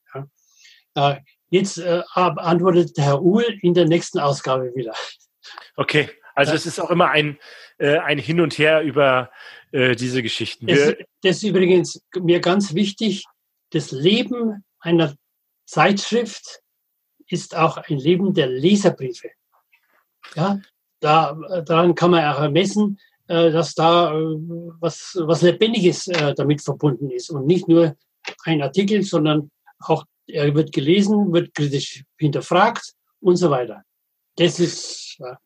Ja. Äh, Jetzt äh, antwortet Herr Uhl in der nächsten Ausgabe wieder. Okay, also das, es ist auch immer ein, äh, ein Hin und Her über äh, diese Geschichten. Das, das ist übrigens mir ganz wichtig. Das Leben einer Zeitschrift ist auch ein Leben der Leserbriefe. Ja, da, daran kann man auch ermessen, äh, dass da äh, was, was Lebendiges äh, damit verbunden ist. Und nicht nur ein Artikel, sondern auch er wird gelesen, wird kritisch hinterfragt und so weiter. Das ist... Ja.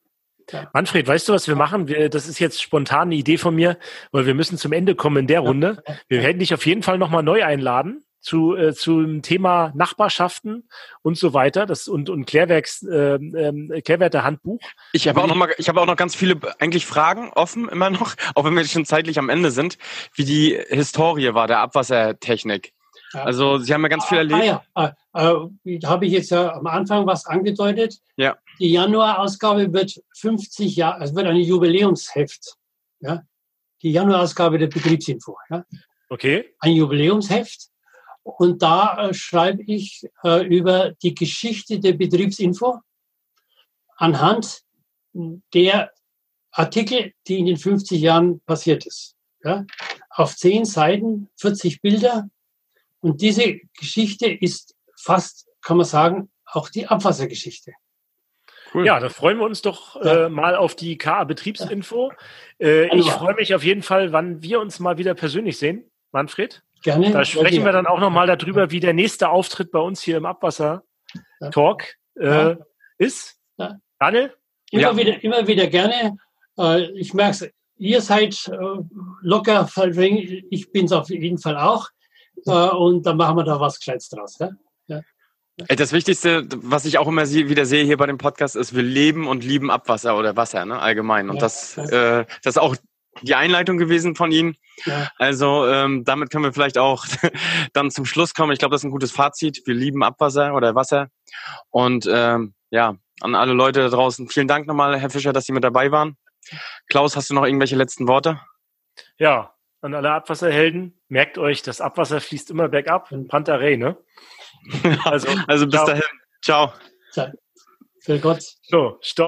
Ja. Manfred, weißt du, was wir machen? Wir, das ist jetzt spontan eine Idee von mir, weil wir müssen zum Ende kommen in der Runde. Wir werden dich auf jeden Fall nochmal neu einladen zu äh, zum Thema Nachbarschaften und so weiter, das und und Klärwerks äh, äh, Klärwerte Handbuch. Ich habe auch noch mal, ich habe auch noch ganz viele eigentlich Fragen offen immer noch, auch wenn wir schon zeitlich am Ende sind, wie die Historie war der Abwassertechnik. Ja. Also Sie haben ja ganz viel ah, erlebt. Ah, ja. äh, habe ich jetzt ja am Anfang was angedeutet. Ja. Die Januarausgabe wird fünfzig Jahre, es also wird ein Jubiläumsheft. Ja? Die Januarausgabe der Betriebsinfo. Ja? Okay. Ein Jubiläumsheft. Und da äh, schreibe ich äh, über die Geschichte der Betriebsinfo anhand der Artikel, die in den fünfzig Jahren passiert ist. Ja? Auf zehn Seiten, vierzig Bilder. Und diese Geschichte ist fast, kann man sagen, auch die Abwassergeschichte. Cool. Ja, da freuen wir uns doch äh, mal auf die K A Betriebsinfo. Äh, ich ja. freue mich auf jeden Fall, wann wir uns mal wieder persönlich sehen, Manfred. Gerne. Da sprechen ja, wir dann auch nochmal darüber, wie der nächste Auftritt bei uns hier im Abwasser-Talk äh, ja. ist. Ja. Daniel? Immer, ja. wieder, immer wieder gerne. Äh, ich merke es, ihr seid äh, locker, ich bin es auf jeden Fall auch. Und dann machen wir da was Gescheites draus. Ja? Ja. Das Wichtigste, was ich auch immer wieder sehe hier bei dem Podcast, ist, wir leben und lieben Abwasser oder Wasser, ne, allgemein. Und ja, das, äh, das ist auch die Einleitung gewesen von Ihnen. Ja. Also ähm, damit können wir vielleicht auch dann zum Schluss kommen. Ich glaube, das ist ein gutes Fazit. Wir lieben Abwasser oder Wasser. Und ähm, ja, an alle Leute da draußen, vielen Dank nochmal, Herr Fischer, dass Sie mit dabei waren. Klaus, hast du noch irgendwelche letzten Worte? Ja, an alle Abwasserhelden, merkt euch, das Abwasser fließt immer bergab in Pantarei, ne? Also, also bis ciao. dahin. Ciao. Für Gott. So, stopp.